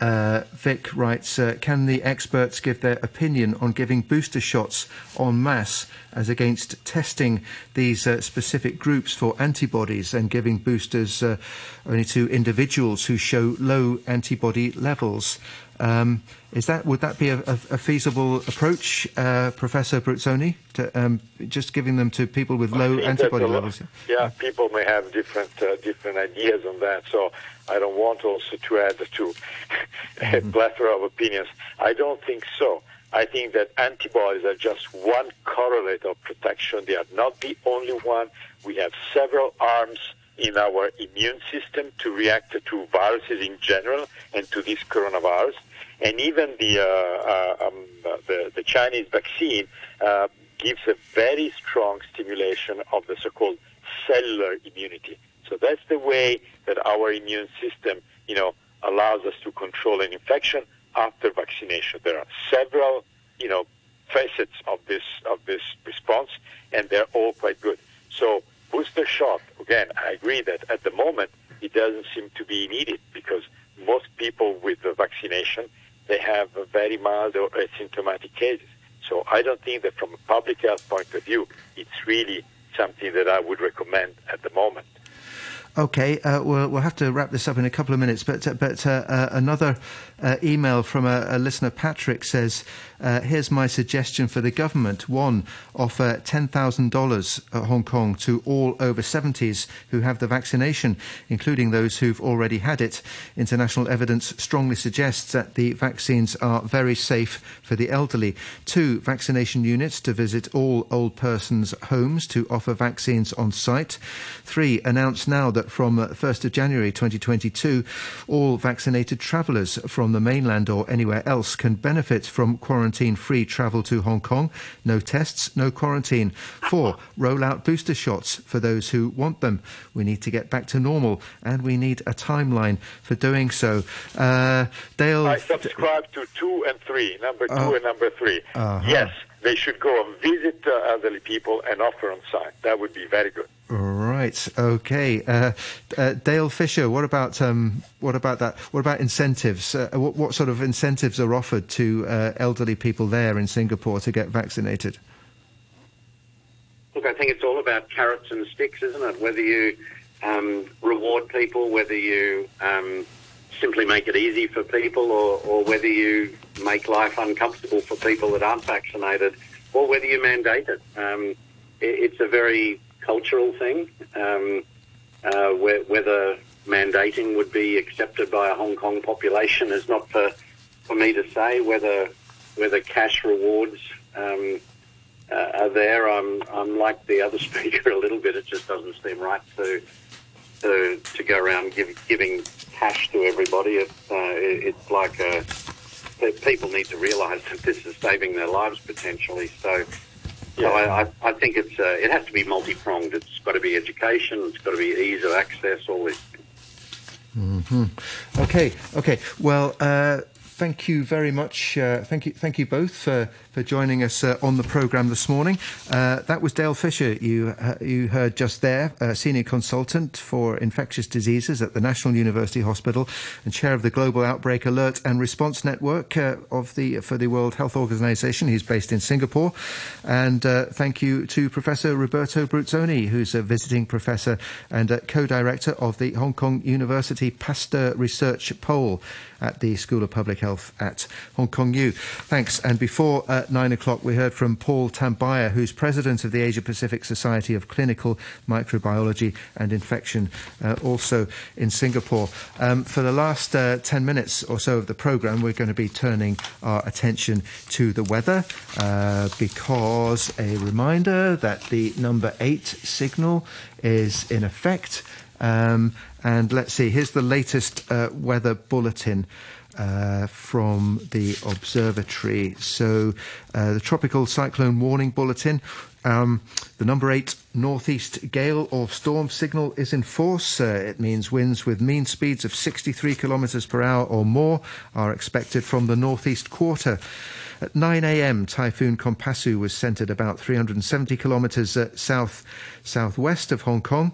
uh, Vic writes, uh, can the experts give their opinion on giving booster shots en masse as against testing these uh, specific groups for antibodies and giving boosters uh, only to individuals who show low antibody levels? Um, is that would that be a, a, a feasible approach, uh, Professor Bruzzoni, to um, just giving them to people with low antibody levels? Yeah, people may have different uh, different ideas on that, so I don't want also to add to a plethora of opinions. I don't think so. I think that antibodies are just one correlate of protection. They are not the only one. We have several arms in our immune system to react to viruses in general and to this coronavirus. And even the, uh, uh, um, the, the Chinese vaccine uh, gives a very strong stimulation of the so-called cellular immunity. So that's the way that our immune system, you know, allows us to control an infection after vaccination. There are several, you know, facets of this, of this response, and they're all quite good. So booster shot, again, I agree that at the moment it doesn't seem to be needed because most people with the vaccination, they have a very mild or asymptomatic cases. So I don't think that from a public health point of view, it's really something that I would recommend at the moment. OK, uh, we'll, we'll have to wrap this up in a couple of minutes, but uh, but uh, uh, another uh, email from a, a listener, Patrick, says, uh, here's my suggestion for the government. One, offer ten thousand dollars at Hong Kong to all over seventies who have the vaccination, including those who've already had it. International evidence strongly suggests that the vaccines are very safe for the elderly. Two, vaccination units to visit all old persons' homes to offer vaccines on site. Three, announce now that That from first of January twenty twenty-two, all vaccinated travellers from the mainland or anywhere else can benefit from quarantine-free travel to Hong Kong. No tests, no quarantine. Four, roll out booster shots for those who want them. We need to get back to normal, and we need a timeline for doing so. Uh, Dale, I subscribe to two and three, number two uh, and number three. Uh-huh. Yes, they should go and visit uh, elderly people and offer on site. That would be very good. Right. Okay. Uh, uh, Dale Fisher, what about um, what about that? What about incentives? Uh, what, what sort of incentives are offered to uh, elderly people there in Singapore to get vaccinated? Look, I think it's all about carrots and sticks, isn't it? Whether you um, reward people, whether you um, simply make it easy for people, or, or whether you make life uncomfortable for people that aren't vaccinated, or whether you mandate it. Um, it it's a very cultural thing, um, uh, where, whether mandating would be accepted by a Hong Kong population is not for, for me to say. Whether whether cash rewards um, uh, are there, I'm I'm like the other speaker a little bit. It just doesn't seem right to to, to go around give, giving cash to everybody. It, uh, it, it's like a, people need to realise that this is saving their lives potentially. So. So I, I think it's uh, it has to be multi-pronged. It's got to be education. It's got to be ease of access. All this. Mm-hmm. Okay. Okay. Well, uh, thank you very much. Uh, thank you. Thank you both for, for joining us uh, on the programme this morning. Uh, that was Dale Fisher. You uh, you heard just there, uh, senior consultant for infectious diseases at the National University Hospital, and chair of the Global Outbreak Alert and Response Network uh, of the for the World Health Organization. He's based in Singapore. And uh, thank you to Professor Roberto Bruzzoni, who's a visiting professor and uh, co-director of the Hong Kong University Pasteur Research Pole at the School of Public Health at Hong Kong U. Thanks. And before uh, nine o'clock, we heard from Paul Tambyah, who's president of the Asia Pacific Society of Clinical Microbiology and Infection, uh, also in Singapore. Um, for the last uh, ten minutes or so of the programme, we're going to be turning our attention to the weather, uh, because a reminder that the number eight signal is in effect. Um, and let's see, here's the latest uh, weather bulletin. Uh, from the observatory. So uh, the tropical cyclone warning bulletin, um, the number eight northeast gale or storm signal is in force. Uh, it means winds with mean speeds of sixty-three kilometres per hour or more are expected from the northeast quarter. At nine a.m, Typhoon Kompasu was centred about three hundred seventy kilometres south southwest of Hong Kong,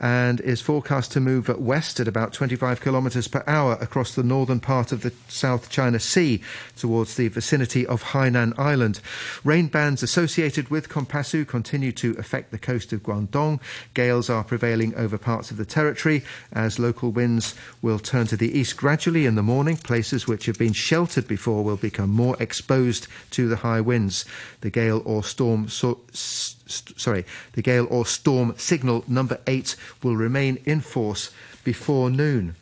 and is forecast to move west at about twenty-five kilometres per hour across the northern part of the South China Sea towards the vicinity of Hainan Island. Rain bands associated with Kompasu continue to affect the coast of Guangdong. Gales are prevailing over parts of the territory as local winds will turn to the east gradually in the morning. Places which have been sheltered before will become more exposed to the high winds. The gale or storm... So- Sorry, the gale or storm signal number eight will remain in force before noon.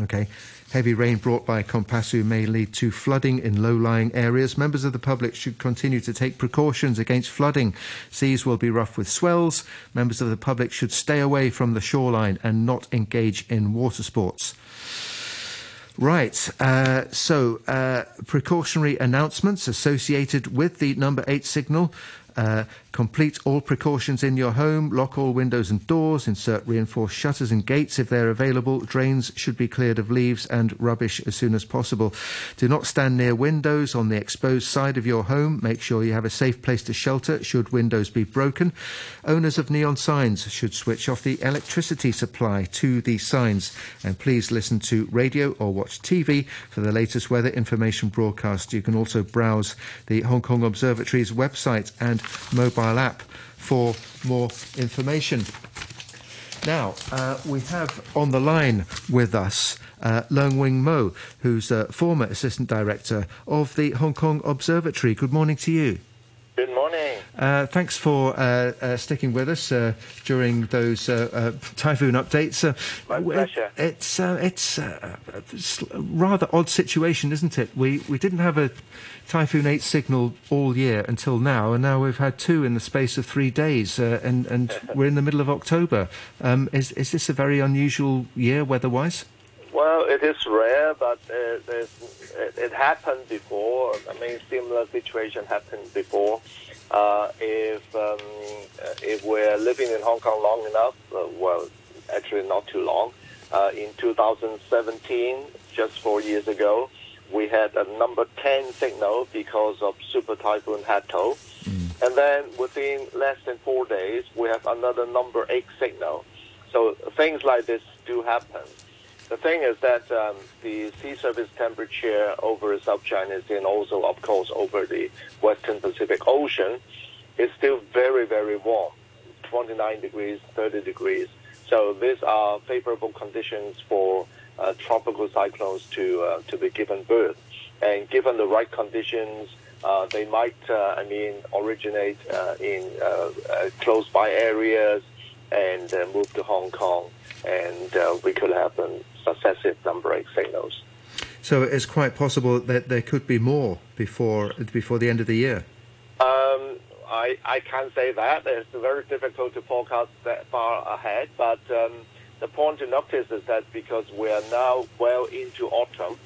Okay. Heavy rain brought by Kompasu may lead to flooding in low-lying areas. Members of the public should continue to take precautions against flooding. Seas will be rough with swells. Members of the public should stay away from the shoreline and not engage in water sports. Right, uh, so uh, precautionary announcements associated with the number eight signal. Uh, complete all precautions in your home, lock all windows and doors, insert reinforced shutters and gates if they're available. Drains should be cleared of leaves and rubbish as soon as possible. Do not stand near windows on the exposed side of your home. Make sure you have a safe place to shelter should windows be broken. Owners of neon signs should switch off the electricity supply to the signs. And please listen to radio or watch T V for the latest weather information broadcast. You can also browse the Hong Kong Observatory's website and mobile app for more information. Now, uh, we have on the line with us uh, Leung Wing Mo, who's a former Assistant Director of the Hong Kong Observatory. Good morning to you. Good morning. Uh, thanks for uh, uh, sticking with us uh, during those uh, uh, typhoon updates. Uh, My pleasure. It, it's uh, it's, uh, it's a rather odd situation, isn't it? We we didn't have a Typhoon eight signal all year until now, and now we've had two in the space of three days, uh, and, and we're in the middle of October. Um, is, is this a very unusual year weather-wise? Well, it is rare, but uh, it, it happened before. I mean, similar situation happened before. Uh, if um, if we're living in Hong Kong long enough, uh, well, actually not too long, uh, in two thousand seventeen, just four years ago, we had a number ten signal because of Super Typhoon Hato. Mm. And then within less than four days, we have another number eight signal. So things like this do happen. The thing is that um, the sea surface temperature over South China Sea and also, of course, over the Western Pacific Ocean is still very, very warm, twenty-nine degrees, thirty degrees. So these are favorable conditions for uh, tropical cyclones to uh, to be given birth. And given the right conditions, uh, they might, uh, I mean, originate uh, in uh, uh, close-by areas and uh, move to Hong Kong, and uh, we could have um, successive number eight signals. So it's quite possible that there could be more before before the end of the year? Um, I, I can't say that. It's very difficult to forecast that far ahead, but um, the point to notice is that because we are now well into autumn,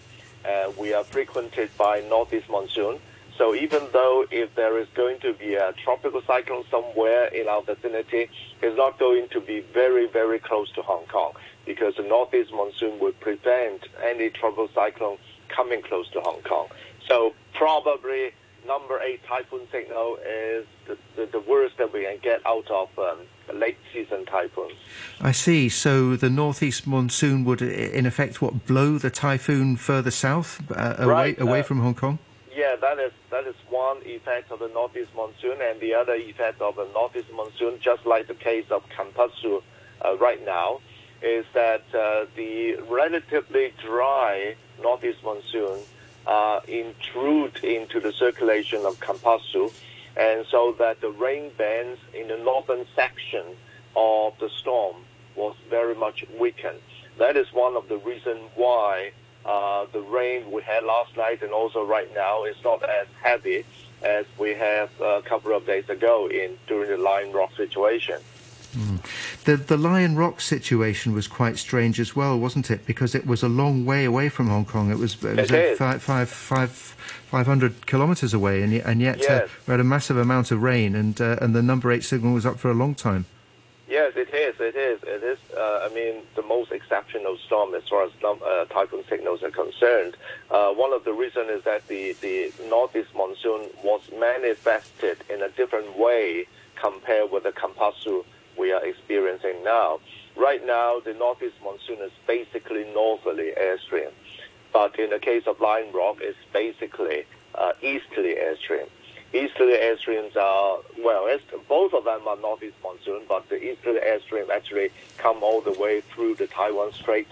Uh, we are frequented by northeast monsoon. So even though if there is going to be a tropical cyclone somewhere in our vicinity, it's not going to be very, very close to Hong Kong, because the northeast monsoon would prevent any tropical cyclone coming close to Hong Kong. So probably number eight typhoon signal is the, the, the worst that we can get out of um, late season typhoons. I see. So the northeast monsoon would, in effect, what, blow the typhoon further south, uh, right. away, away uh, from Hong Kong? Yeah, that is that is one effect of the northeast monsoon, and the other effect of the northeast monsoon, just like the case of Kompasu uh, right now, is that uh, the relatively dry northeast monsoon uh, intrude into the circulation of Kompasu, and so that the rain bands in the northern section of the storm was very much weakened. That is one of the reasons why uh, the rain we had last night and also right now is not as heavy as we have a couple of days ago in during the Lion Rock situation. Mm. The, the Lion Rock situation was quite strange as well, wasn't it? Because it was a long way away from Hong Kong. It was, it was it five, five, five, five hundred kilometres away, and, and yet yes. uh, we had a massive amount of rain, and uh, and the number eight signal was up for a long time. Yes, it is. It is. It is. Uh, I mean, the most exceptional storm as far as uh, typhoon signals are concerned. Uh, one of the reasons is that the, the northeast monsoon was manifested in a different way compared with the Kompasu we are experiencing now. Right now, the northeast monsoon is basically northerly airstream, but in the case of Lion Rock, it's basically uh, easterly airstream. Easterly airstreams are, well, it's, both of them are northeast monsoon, but the easterly airstream actually come all the way through the Taiwan Strait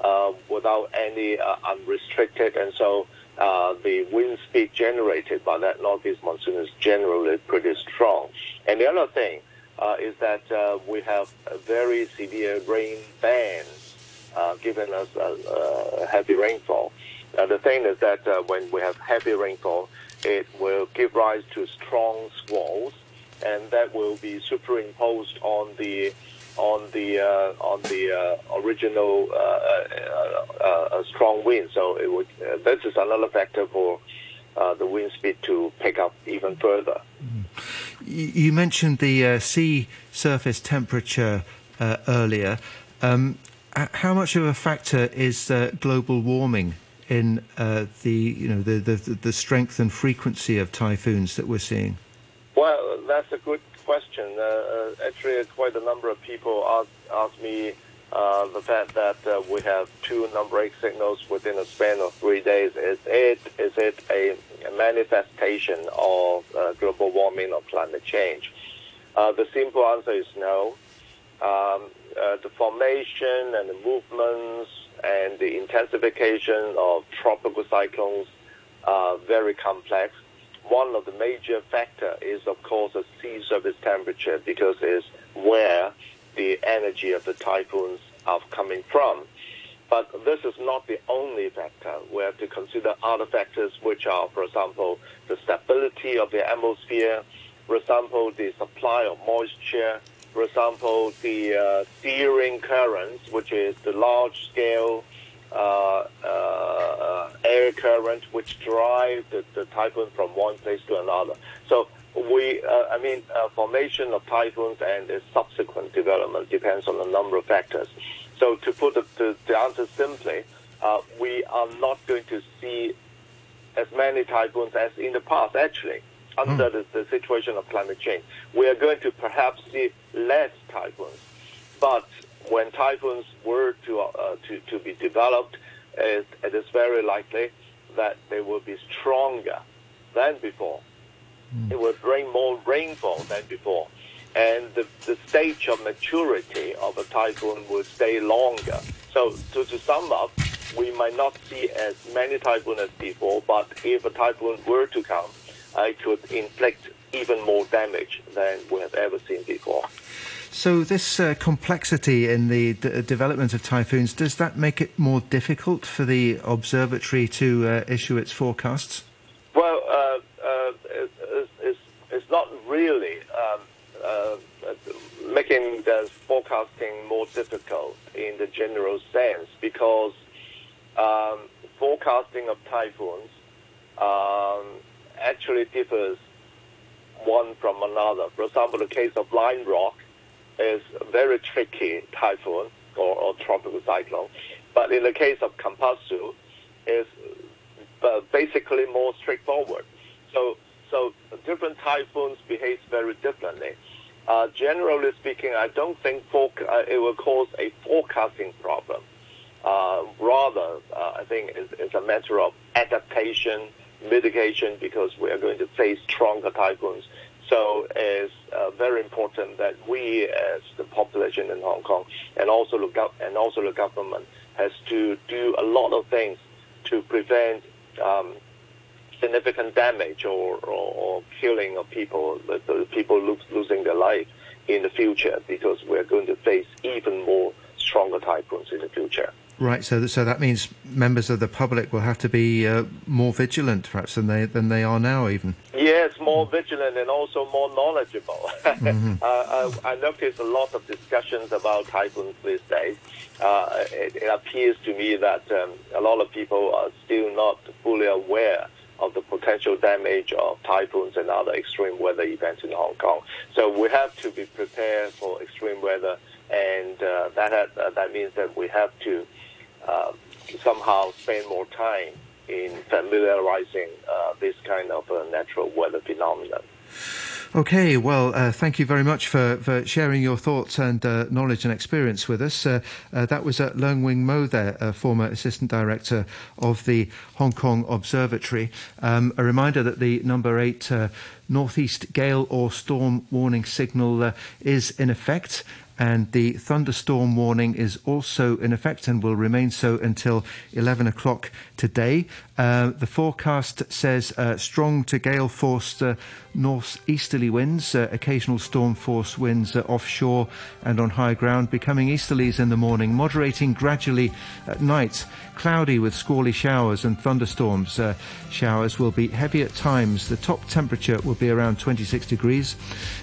uh, without any uh, unrestricted, and so uh, the wind speed generated by that northeast monsoon is generally pretty strong. And the other thing, Uh, is that uh, we have a very severe rain bands uh, given us uh, uh, heavy rainfall. Now, the thing is that uh, when we have heavy rainfall, it will give rise to strong squalls, and that will be superimposed on the on the uh, on the uh, original uh, uh, uh, uh, strong wind. So it would. Uh, this is another factor for uh, the wind speed to pick up even further. You mentioned the uh, sea surface temperature uh, earlier. Um, how much of a factor is uh, global warming in uh, the you know the, the the strength and frequency of typhoons that we're seeing? Well, that's a good question. Uh, actually, quite a number of people ask, ask me uh, the fact that uh, we have two number eight signals within a span of three days. Is it is it a manifestation of uh, global warming or climate change? Uh, the simple answer is no. Um, uh, the formation and the movements and the intensification of tropical cyclones are very complex. One of the major factors is, of course, the sea surface temperature, because it's where the energy of the typhoons are coming from. But this is not the only factor. We have to consider other factors, which are, for example, the stability of the atmosphere, for example, the supply of moisture, for example, the uh, steering currents, which is the large-scale uh, uh, air current, which drive the, the typhoon from one place to another. So we, uh, I mean, uh, formation of typhoons and its subsequent development depends on a number of factors. So to put the, the, the answer simply, uh, we are not going to see as many typhoons as in the past, actually, under mm. the, the situation of climate change. We are going to perhaps see less typhoons. But when typhoons were to, uh, to, to be developed, it, it is very likely that they will be stronger than before. Mm. It will bring more rainfall than before. And the, the stage of maturity of a typhoon will stay longer. So to, to sum up, we might not see as many typhoons as before, but if a typhoon were to come, it could inflict even more damage than we have ever seen before. So this uh, complexity in the d- development of typhoons, does that make it more difficult for the observatory to uh, issue its forecasts? Well, uh, uh, it, it's, it's not really um, uh, making the forecasting more difficult in the general sense, because um, forecasting of typhoons um, actually differs one from another. For example, the case of Lion Rock is a very tricky typhoon or, or tropical cyclone, but in the case of Kompasu, it's uh, basically more straightforward. So, so different typhoons behave very differently. Uh, generally speaking, I don't think for, uh, it will cause a forecasting problem. Uh, rather, uh, I think it's, it's a matter of adaptation, mitigation, because we are going to face stronger typhoons. So it's uh, very important that we, as the population in Hong Kong, and also the go- and also the government, has to do a lot of things to prevent um, significant damage or, or, or killing of people, people lo- losing their life in the future, because we're going to face even more stronger typhoons in the future. Right, so so that means members of the public will have to be uh, more vigilant, perhaps, than they than they are now, even. Yes, more vigilant and also more knowledgeable. Mm-hmm. uh, I, I notice a lot of discussions about typhoons these days. Uh, it, it appears to me that um, a lot of people are still not fully aware of the potential damage of typhoons and other extreme weather events in Hong Kong. So we have to be prepared for extreme weather, and uh, that had, uh, that means that we have to uh, somehow spend more time in familiarizing uh, this kind of uh, natural weather phenomenon. Okay, well, uh, thank you very much for, for sharing your thoughts and uh, knowledge and experience with us. Uh, uh, that was uh, Leung Wing Mo there, uh, former Assistant Director of the Hong Kong Observatory. Um, a reminder that the number eight uh, northeast gale or storm warning signal uh, is in effect, and the thunderstorm warning is also in effect and will remain so until eleven o'clock today. Uh, the forecast says uh, strong to gale force uh, northeasterly winds, uh, occasional storm force winds uh, offshore and on high ground, becoming easterlies in the morning, moderating gradually at night, cloudy with squally showers and thunderstorms. Uh, showers will be heavy at times. The top temperature will be around twenty-six degrees.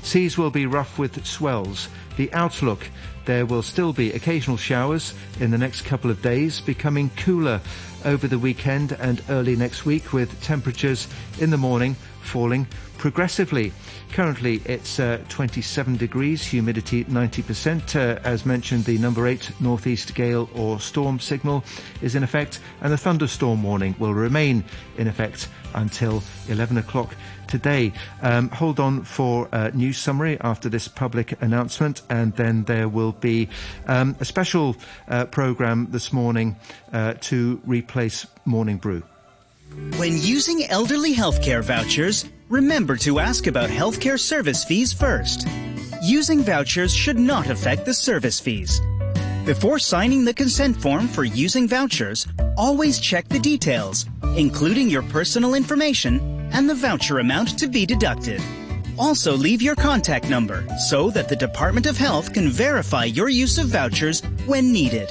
Seas will be rough with swells. The outlook, there will still be occasional showers in the next couple of days, becoming cooler over the weekend and early next week, with temperatures in the morning falling progressively. Currently it's uh, twenty-seven degrees, humidity ninety percent. Uh, as mentioned, the number eight northeast gale or storm signal is in effect, and the thunderstorm warning will remain in effect until eleven o'clock today. Um, hold on for a news summary after this public announcement, and then there will be um, a special uh, programme this morning uh, to replace Morning Brew. When using elderly healthcare vouchers, remember to ask about healthcare service fees first. Using vouchers should not affect the service fees. Before signing the consent form for using vouchers, always check the details, including your personal information and the voucher amount to be deducted. Also, leave your contact number so that the Department of Health can verify your use of vouchers when needed.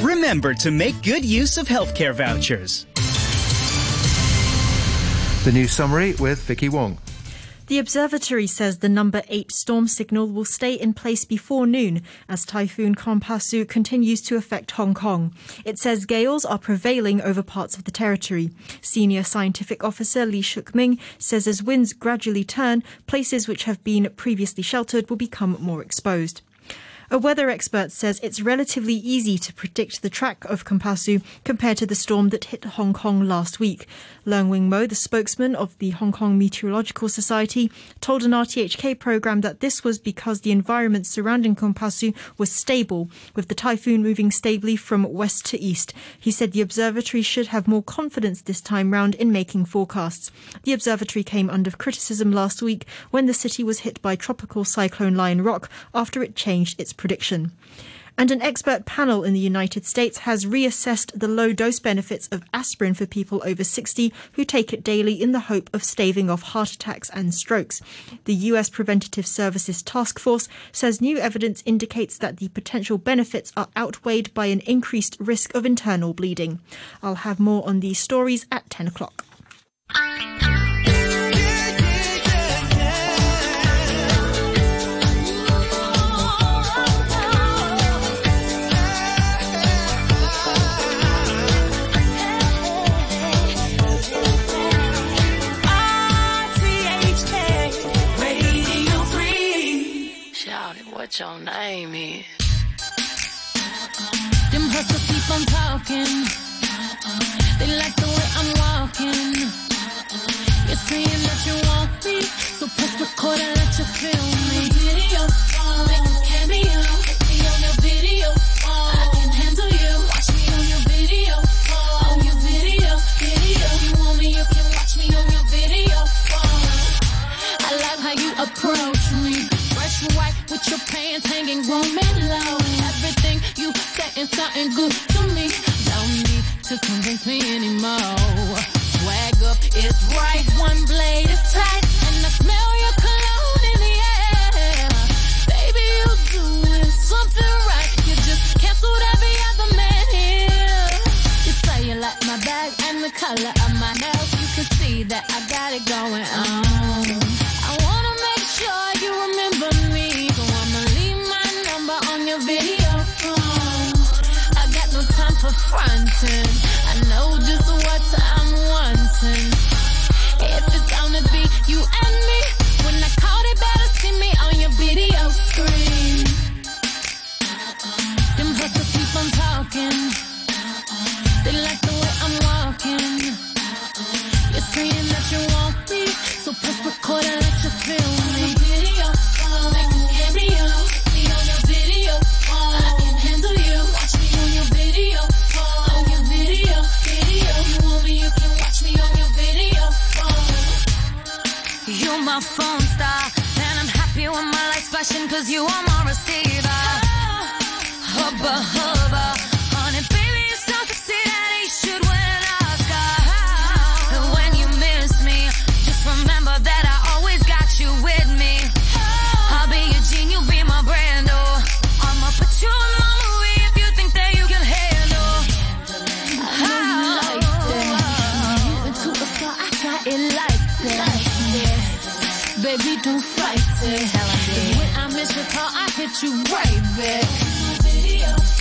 Remember to make good use of healthcare vouchers. The news summary with Vicky Wong. The observatory says the number eight storm signal will stay in place before noon as Typhoon Kompasu continues to affect Hong Kong. It says gales are prevailing over parts of the territory. Senior Scientific Officer Li Shuk Ming says as winds gradually turn, places which have been previously sheltered will become more exposed. A weather expert says it's relatively easy to predict the track of Kompasu compared to the storm that hit Hong Kong last week. Leung Wing Mo, the spokesman of the Hong Kong Meteorological Society, told an R T H K programme that this was because the environment surrounding Kompasu was stable, with the typhoon moving stably from west to east. He said the observatory should have more confidence this time round in making forecasts. The observatory came under criticism last week when the city was hit by tropical cyclone Lion Rock after it changed its prediction. And an expert panel in the United States has reassessed the low-dose benefits of aspirin for people over sixty who take it daily in the hope of staving off heart attacks and strokes. The U S Preventative Services Task Force says new evidence indicates that the potential benefits are outweighed by an increased risk of internal bleeding. I'll have more on these stories at ten o'clock. What your name is? Them hustlers keep on talking. They like the way I'm walking. You're saying that you want me, so press record and let you feel me. Video, oh, make a cameo. Get me on your video, oh, I can handle you. Watch me on your video, oh, on your video, video. If you want me, you can watch me on your video, oh. I like how you approach me. White with your pants hanging, roaming low. Everything you said is something good to me. Don't need to convince me anymore. Swag up is right, one blade is tight, and I smell your cologne in the air. Baby, you doing something right. You just canceled every other man here. You say you like my bag and the color of my hair. You can see that I got it going on. I wanna make sure you remember me. For fronting, I know just what I'm wanting. If it's gonna be you and me, when I call it, better see me on your video screen. Them hustlers keep on talking. They like the way I'm walking. You're saying that you want me, so press record and let you feel me. Video, oh, make a cameo. Get me on your video, oh, I can handle you. Watch me on your video. You're my phone star, and I'm happy when my life's flashing, cause you are my receiver. Hubba, hubba, honey, baby, you're so sexy that you should win an Oscar. And when you miss me, just remember that I always got you with me. I'll be your Jean, you'll be my Brando. I'ma put you in my movie if you think that you can handle. I know you like that. You into a star, I got it like that. Baby, don't fight it. When I miss your call, I hit you right back.